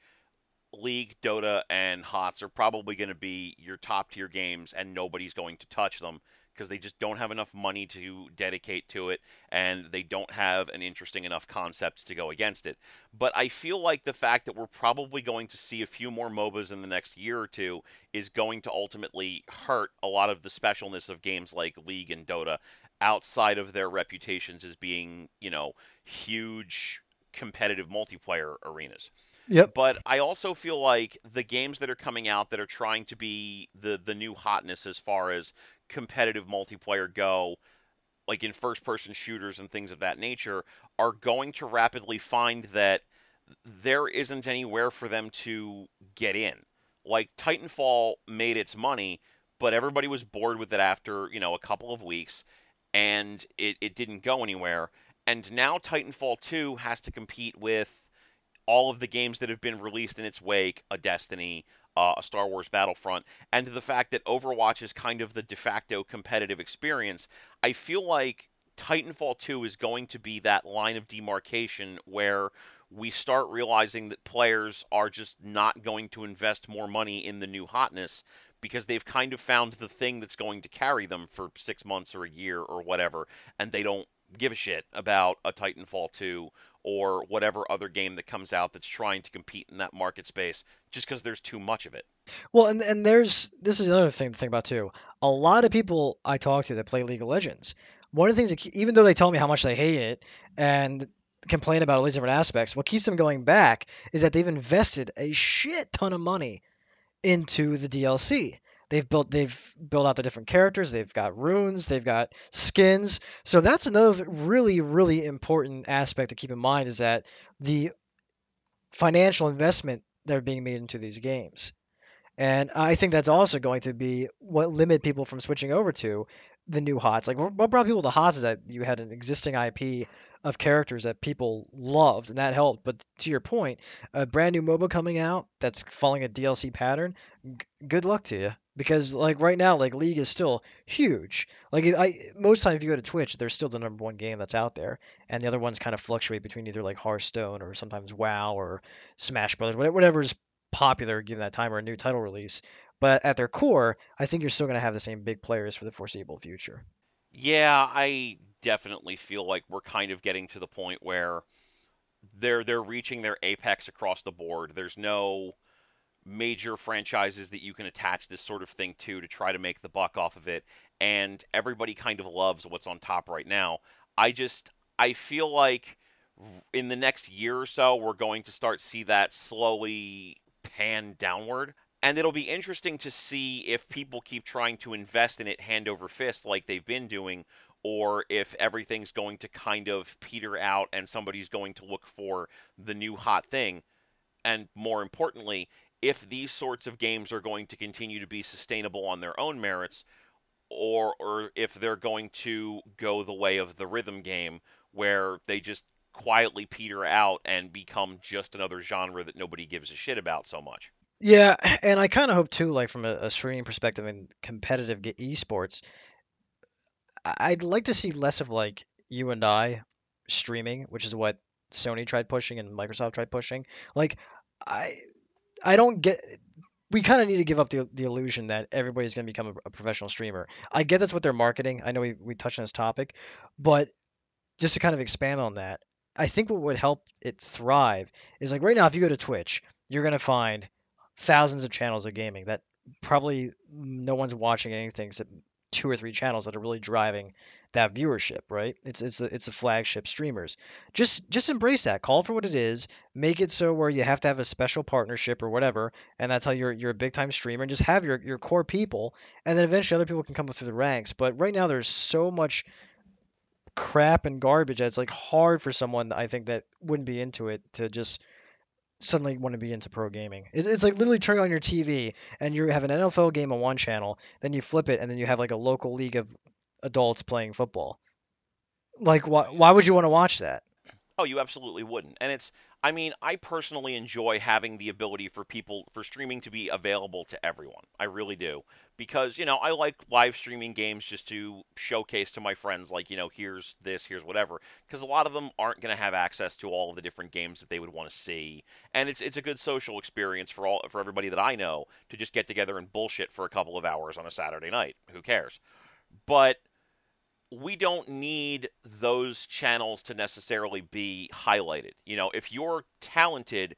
League, Dota, and HOTS are probably going to be your top-tier games, and nobody's going to touch them because they just don't have enough money to dedicate to it, and they don't have an interesting enough concept to go against it. But I feel like the fact that we're probably going to see a few more MOBAs in the next year or two is going to ultimately hurt a lot of the specialness of games like League and Dota, outside of their reputations as being, you know, huge competitive multiplayer arenas. Yep. But I also feel like the games that are coming out that are trying to be the, the new hotness as far as competitive multiplayer go, like in first-person shooters and things of that nature, are going to rapidly find that there isn't anywhere for them to get in. Like, Titanfall made its money, but everybody was bored with it after, you know, a couple of weeks, and it, it didn't go anywhere. And now Titanfall two has to compete with all of the games that have been released in its wake, a Destiny, uh, a Star Wars Battlefront, and the fact that Overwatch is kind of the de facto competitive experience. I feel like Titanfall two is going to be that line of demarcation where we start realizing that players are just not going to invest more money in the new hotness, because they've kind of found the thing that's going to carry them for six months or a year or whatever, and they don't give a shit about a Titanfall two or whatever other game that comes out that's trying to compete in that market space, just because there's too much of it. Well, and and there's this is another thing to think about too. A lot of people I talk to that play League of Legends, one of the things that, even though they tell me how much they hate it and complain about all these different aspects, what keeps them going back is that they've invested a shit ton of money into the D L C. They've built they've built out the different characters, they've got runes, they've got skins. So that's another really, really important aspect to keep in mind, is that the financial investment that are being made into these games. And I think that's also going to be what limit people from switching over to the new HOTS. Like, what brought people to HOTS is that you had an existing I P of characters that people loved, and that helped. But to your point, a brand new MOBA coming out that's following a D L C pattern, g- good luck to you. Because, like, right now, like, League is still huge. Like, I most times if you go to Twitch, they're still the number one game that's out there, and the other ones kind of fluctuate between either, like, Hearthstone or sometimes WoW or Smash Brothers, whatever is popular given that time, or a new title release. But at their core, I think you're still going to have the same big players for the foreseeable future. Yeah, I definitely feel like we're kind of getting to the point where they're they're reaching their apex across the board. There's no major franchises that you can attach this sort of thing to to try to make the buck off of it, and everybody kind of loves what's on top right now. I just I feel like in the next year or so, we're going to start see that slowly pan downward. And it'll be interesting to see if people keep trying to invest in it hand over fist like they've been doing, or if everything's going to kind of peter out and somebody's going to look for the new hot thing. And more importantly, if these sorts of games are going to continue to be sustainable on their own merits, or or if they're going to go the way of the rhythm game, where they just quietly peter out and become just another genre that nobody gives a shit about so much. Yeah, and I kind of hope too, like from a, a streaming perspective in competitive esports, I'd like to see less of like you and I streaming, which is what Sony tried pushing and Microsoft tried pushing. Like, I I don't get... We kind of need to give up the the illusion that everybody's going to become a, a professional streamer. I get that's what they're marketing. I know we, we touched on this topic, but just to kind of expand on that, I think what would help it thrive is, like, right now, if you go to Twitch, you're going to find thousands of channels of gaming that probably no one's watching anything except two or three channels that are really driving that viewership, right? It's it's a, it's the flagship streamers. Just just embrace that. Call for what it is. Make it so where you have to have a special partnership or whatever, and that's how you're you're a big time streamer. And just have your your core people, and then eventually other people can come up through the ranks. But right now there's so much crap and garbage that it's like hard for someone, I think, that wouldn't be into it to just suddenly want to be into pro gaming. It, it's like literally turning on your T V and you have an N F L game on one channel, then you flip it and then you have like a local league of adults playing football. Like, why, why would you want to watch that? Oh, you absolutely wouldn't. And it's, I mean, I personally enjoy having the ability for people, for streaming to be available to everyone. I really do. Because, you know, I like live streaming games just to showcase to my friends, like, you know, here's this, here's whatever. Because a lot of them aren't going to have access to all of the different games that they would want to see. And it's it's a good social experience for all for everybody that I know to just get together and bullshit for a couple of hours on a Saturday night. Who cares? But we don't need those channels to necessarily be highlighted. You know, if you're talented,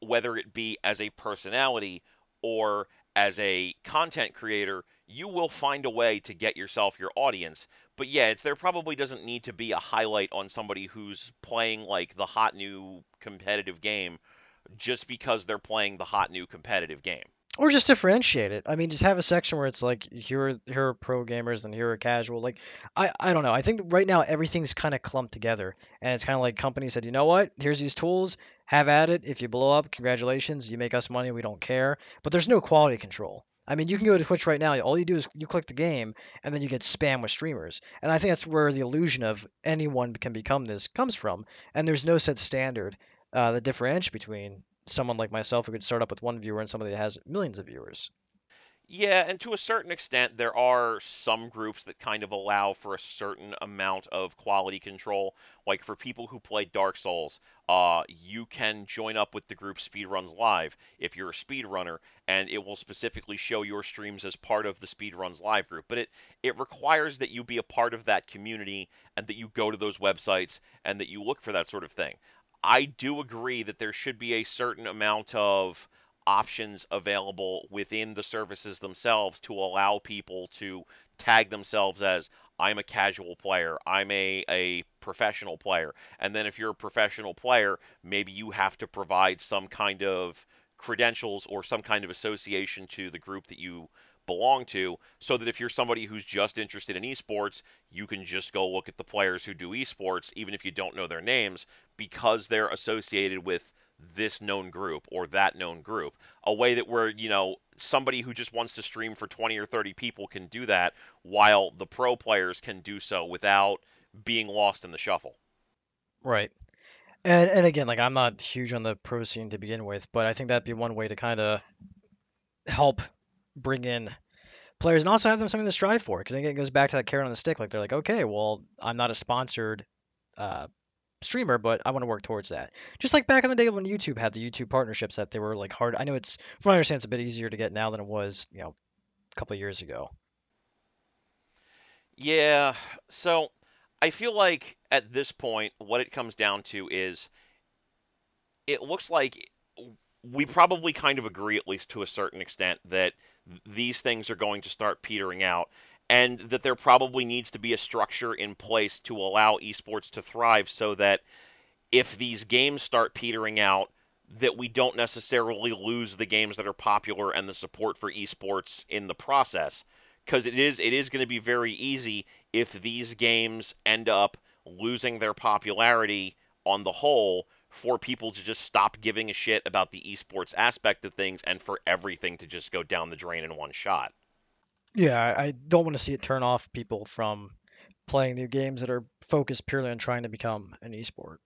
whether it be as a personality or as a content creator, you will find a way to get yourself your audience. But yeah, it's, there probably doesn't need to be a highlight on somebody who's playing like the hot new competitive game just because they're playing the hot new competitive game. Or just differentiate it. I mean, just have a section where it's like, here are, here are pro gamers and here are casual. Like, I, I don't know. I think right now everything's kind of clumped together. And it's kind of like companies said, you know what? Here's these tools. Have at it. If you blow up, congratulations. You make us money. We don't care. But there's no quality control. I mean, you can go to Twitch right now. All you do is you click the game, and then you get spam with streamers. And I think that's where the illusion of anyone can become this comes from. And there's no set standard uh, that differentiates between someone like myself who could start up with one viewer and somebody that has millions of viewers. Yeah, and to a certain extent, there are some groups that kind of allow for a certain amount of quality control. Like for people who play Dark Souls, uh, you can join up with the group Speedruns Live if you're a speedrunner, and it will specifically show your streams as part of the Speedruns Live group. But it, it requires that you be a part of that community and that you go to those websites and that you look for that sort of thing. I do agree that there should be a certain amount of options available within the services themselves to allow people to tag themselves as, I'm a casual player, I'm a, a professional player. And then if you're a professional player, maybe you have to provide some kind of credentials or some kind of association to the group that you belong to, so that if you're somebody who's just interested in esports, you can just go look at the players who do esports, even if you don't know their names, because they're associated with this known group or that known group. A way that we're, you know, somebody who just wants to stream for twenty or thirty people can do that, while the pro players can do so without being lost in the shuffle. Right. And and again, like, I'm not huge on the pro scene to begin with, but I think that'd be one way to kind of help bring in players and also have them something to strive for, because again, it goes back to that carrot on the stick. Like, they're like, okay, well, I'm not a sponsored uh, streamer, but I want to work towards that. Just like back in the day when YouTube had the YouTube partnerships that they were like hard. I know it's, from what I understand, it's a bit easier to get now than it was, you know, a couple of years ago. Yeah. So I feel like at this point, what it comes down to is it looks like we probably kind of agree, at least to a certain extent, that these things are going to start petering out, and that there probably needs to be a structure in place to allow esports to thrive so that if these games start petering out, that we don't necessarily lose the games that are popular and the support for esports in the process. Because it is, it is going to be very easy if these games end up losing their popularity on the whole for people to just stop giving a shit about the esports aspect of things and for everything to just go down the drain in one shot. Yeah, I don't want to see it turn off people from playing new games that are focused purely on trying to become an esport.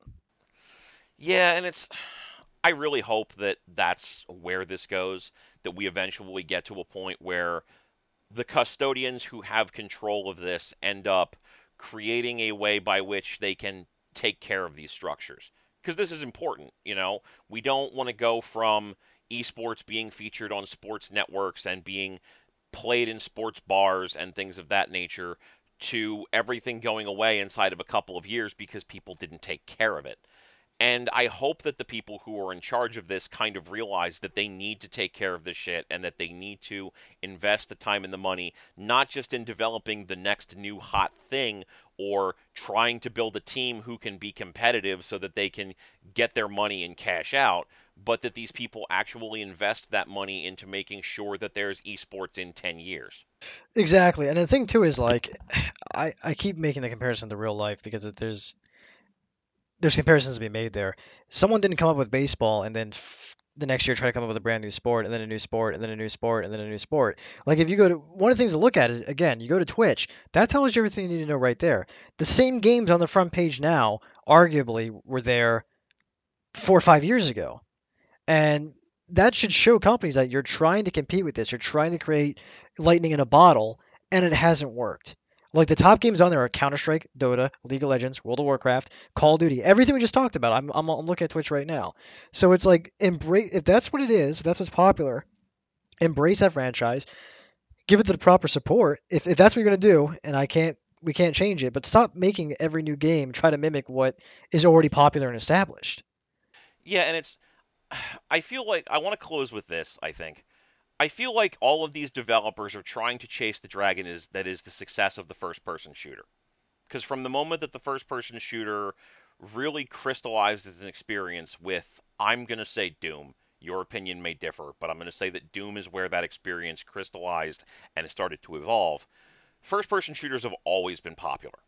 Yeah, and it's... I really hope that that's where this goes, that we eventually get to a point where the custodians who have control of this end up creating a way by which they can take care of these structures. Because this is important, you know? We don't want to go from esports being featured on sports networks and being played in sports bars and things of that nature to everything going away inside of a couple of years because people didn't take care of it. And I hope that the people who are in charge of this kind of realize that they need to take care of this shit and that they need to invest the time and the money, not just in developing the next new hot thing or trying to build a team who can be competitive so that they can get their money and cash out, but that these people actually invest that money into making sure that there's esports in ten years. Exactly. And the thing, too, is like I, I keep making the comparison to real life because if there's... there's comparisons to be made there. Someone didn't come up with baseball and then f- the next year try to come up with a brand new sport and then a new sport and then a new sport and then a new sport. Like if you go to, one of the things to look at is, again, you go to Twitch, that tells you everything you need to know right there. The same games on the front page now, arguably, were there four or five years ago. And that should show companies that you're trying to compete with this. You're trying to create lightning in a bottle and it hasn't worked. Like, the top games on there are Counter-Strike, Dota, League of Legends, World of Warcraft, Call of Duty. Everything we just talked about. I'm I'm, I'm looking at Twitch right now. So it's like, embrace, if that's what it is, if that's what's popular, embrace that franchise, give it the proper support. If if that's what you're going to do, and I can't, we can't change it, but stop making every new game try to mimic what is already popular and established. Yeah, and it's, I feel like, I want to close with this, I think. I feel like all of these developers are trying to chase the dragon is that is the success of the first-person shooter. Because from the moment that the first-person shooter really crystallized as an experience with, I'm going to say Doom, your opinion may differ, but I'm going to say that Doom is where that experience crystallized and it started to evolve. First-person shooters have always been popular.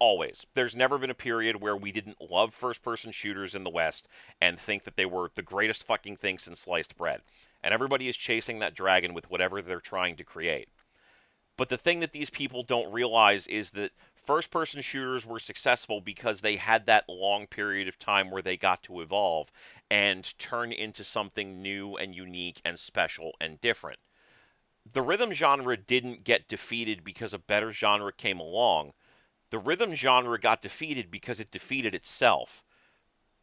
Always. There's never been a period where we didn't love first-person shooters in the West and think that they were the greatest fucking thing since sliced bread. And everybody is chasing that dragon with whatever they're trying to create. But the thing that these people don't realize is that first-person shooters were successful because they had that long period of time where they got to evolve and turn into something new and unique and special and different. The rhythm genre didn't get defeated because a better genre came along. The rhythm genre got defeated because it defeated itself.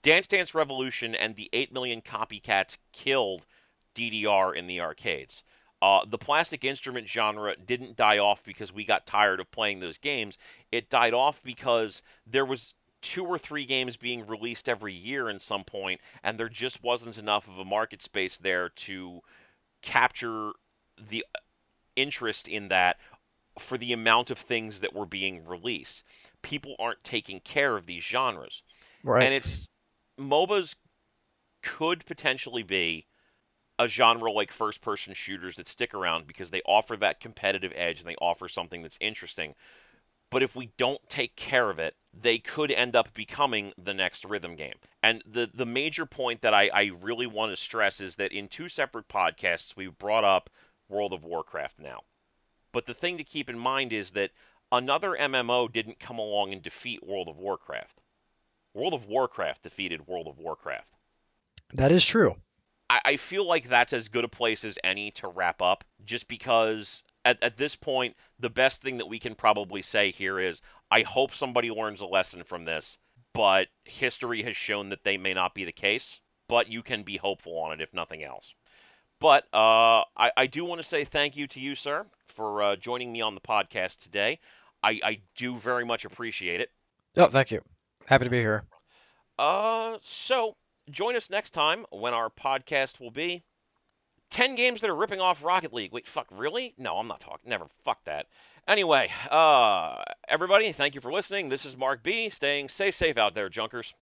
Dance Dance Revolution and the eight million copycats killed D D R in the arcades. Uh, the plastic instrument genre didn't die off because we got tired of playing those games. It died off because there was two or three games being released every year in some point, and there just wasn't enough of a market space there to capture the interest in that for the amount of things that were being released. People aren't taking care of these genres. Right. And it's... MOBAs could potentially be a genre like first-person shooters that stick around because they offer that competitive edge and they offer something that's interesting. But if we don't take care of it, they could end up becoming the next rhythm game. And the, the major point that I, I really want to stress is that in two separate podcasts, we've brought up World of Warcraft now. But the thing to keep in mind is that another M M O didn't come along and defeat World of Warcraft. World of Warcraft defeated World of Warcraft. That is true. I feel like that's as good a place as any to wrap up, just because at, at this point, the best thing that we can probably say here is, I hope somebody learns a lesson from this, but history has shown that they may not be the case, but you can be hopeful on it if nothing else. But uh, I, I do want to say thank you to you, sir, for uh, joining me on the podcast today. I, I do very much appreciate it. Oh, thank you. Happy to be here. Uh, so... Join us next time when our podcast will be ten games that are ripping off Rocket League. Wait, fuck, really? No, I'm not talking. Never. Fuck that. Anyway, uh, everybody, thank you for listening. This is Mark B. Staying safe, safe out there, junkers.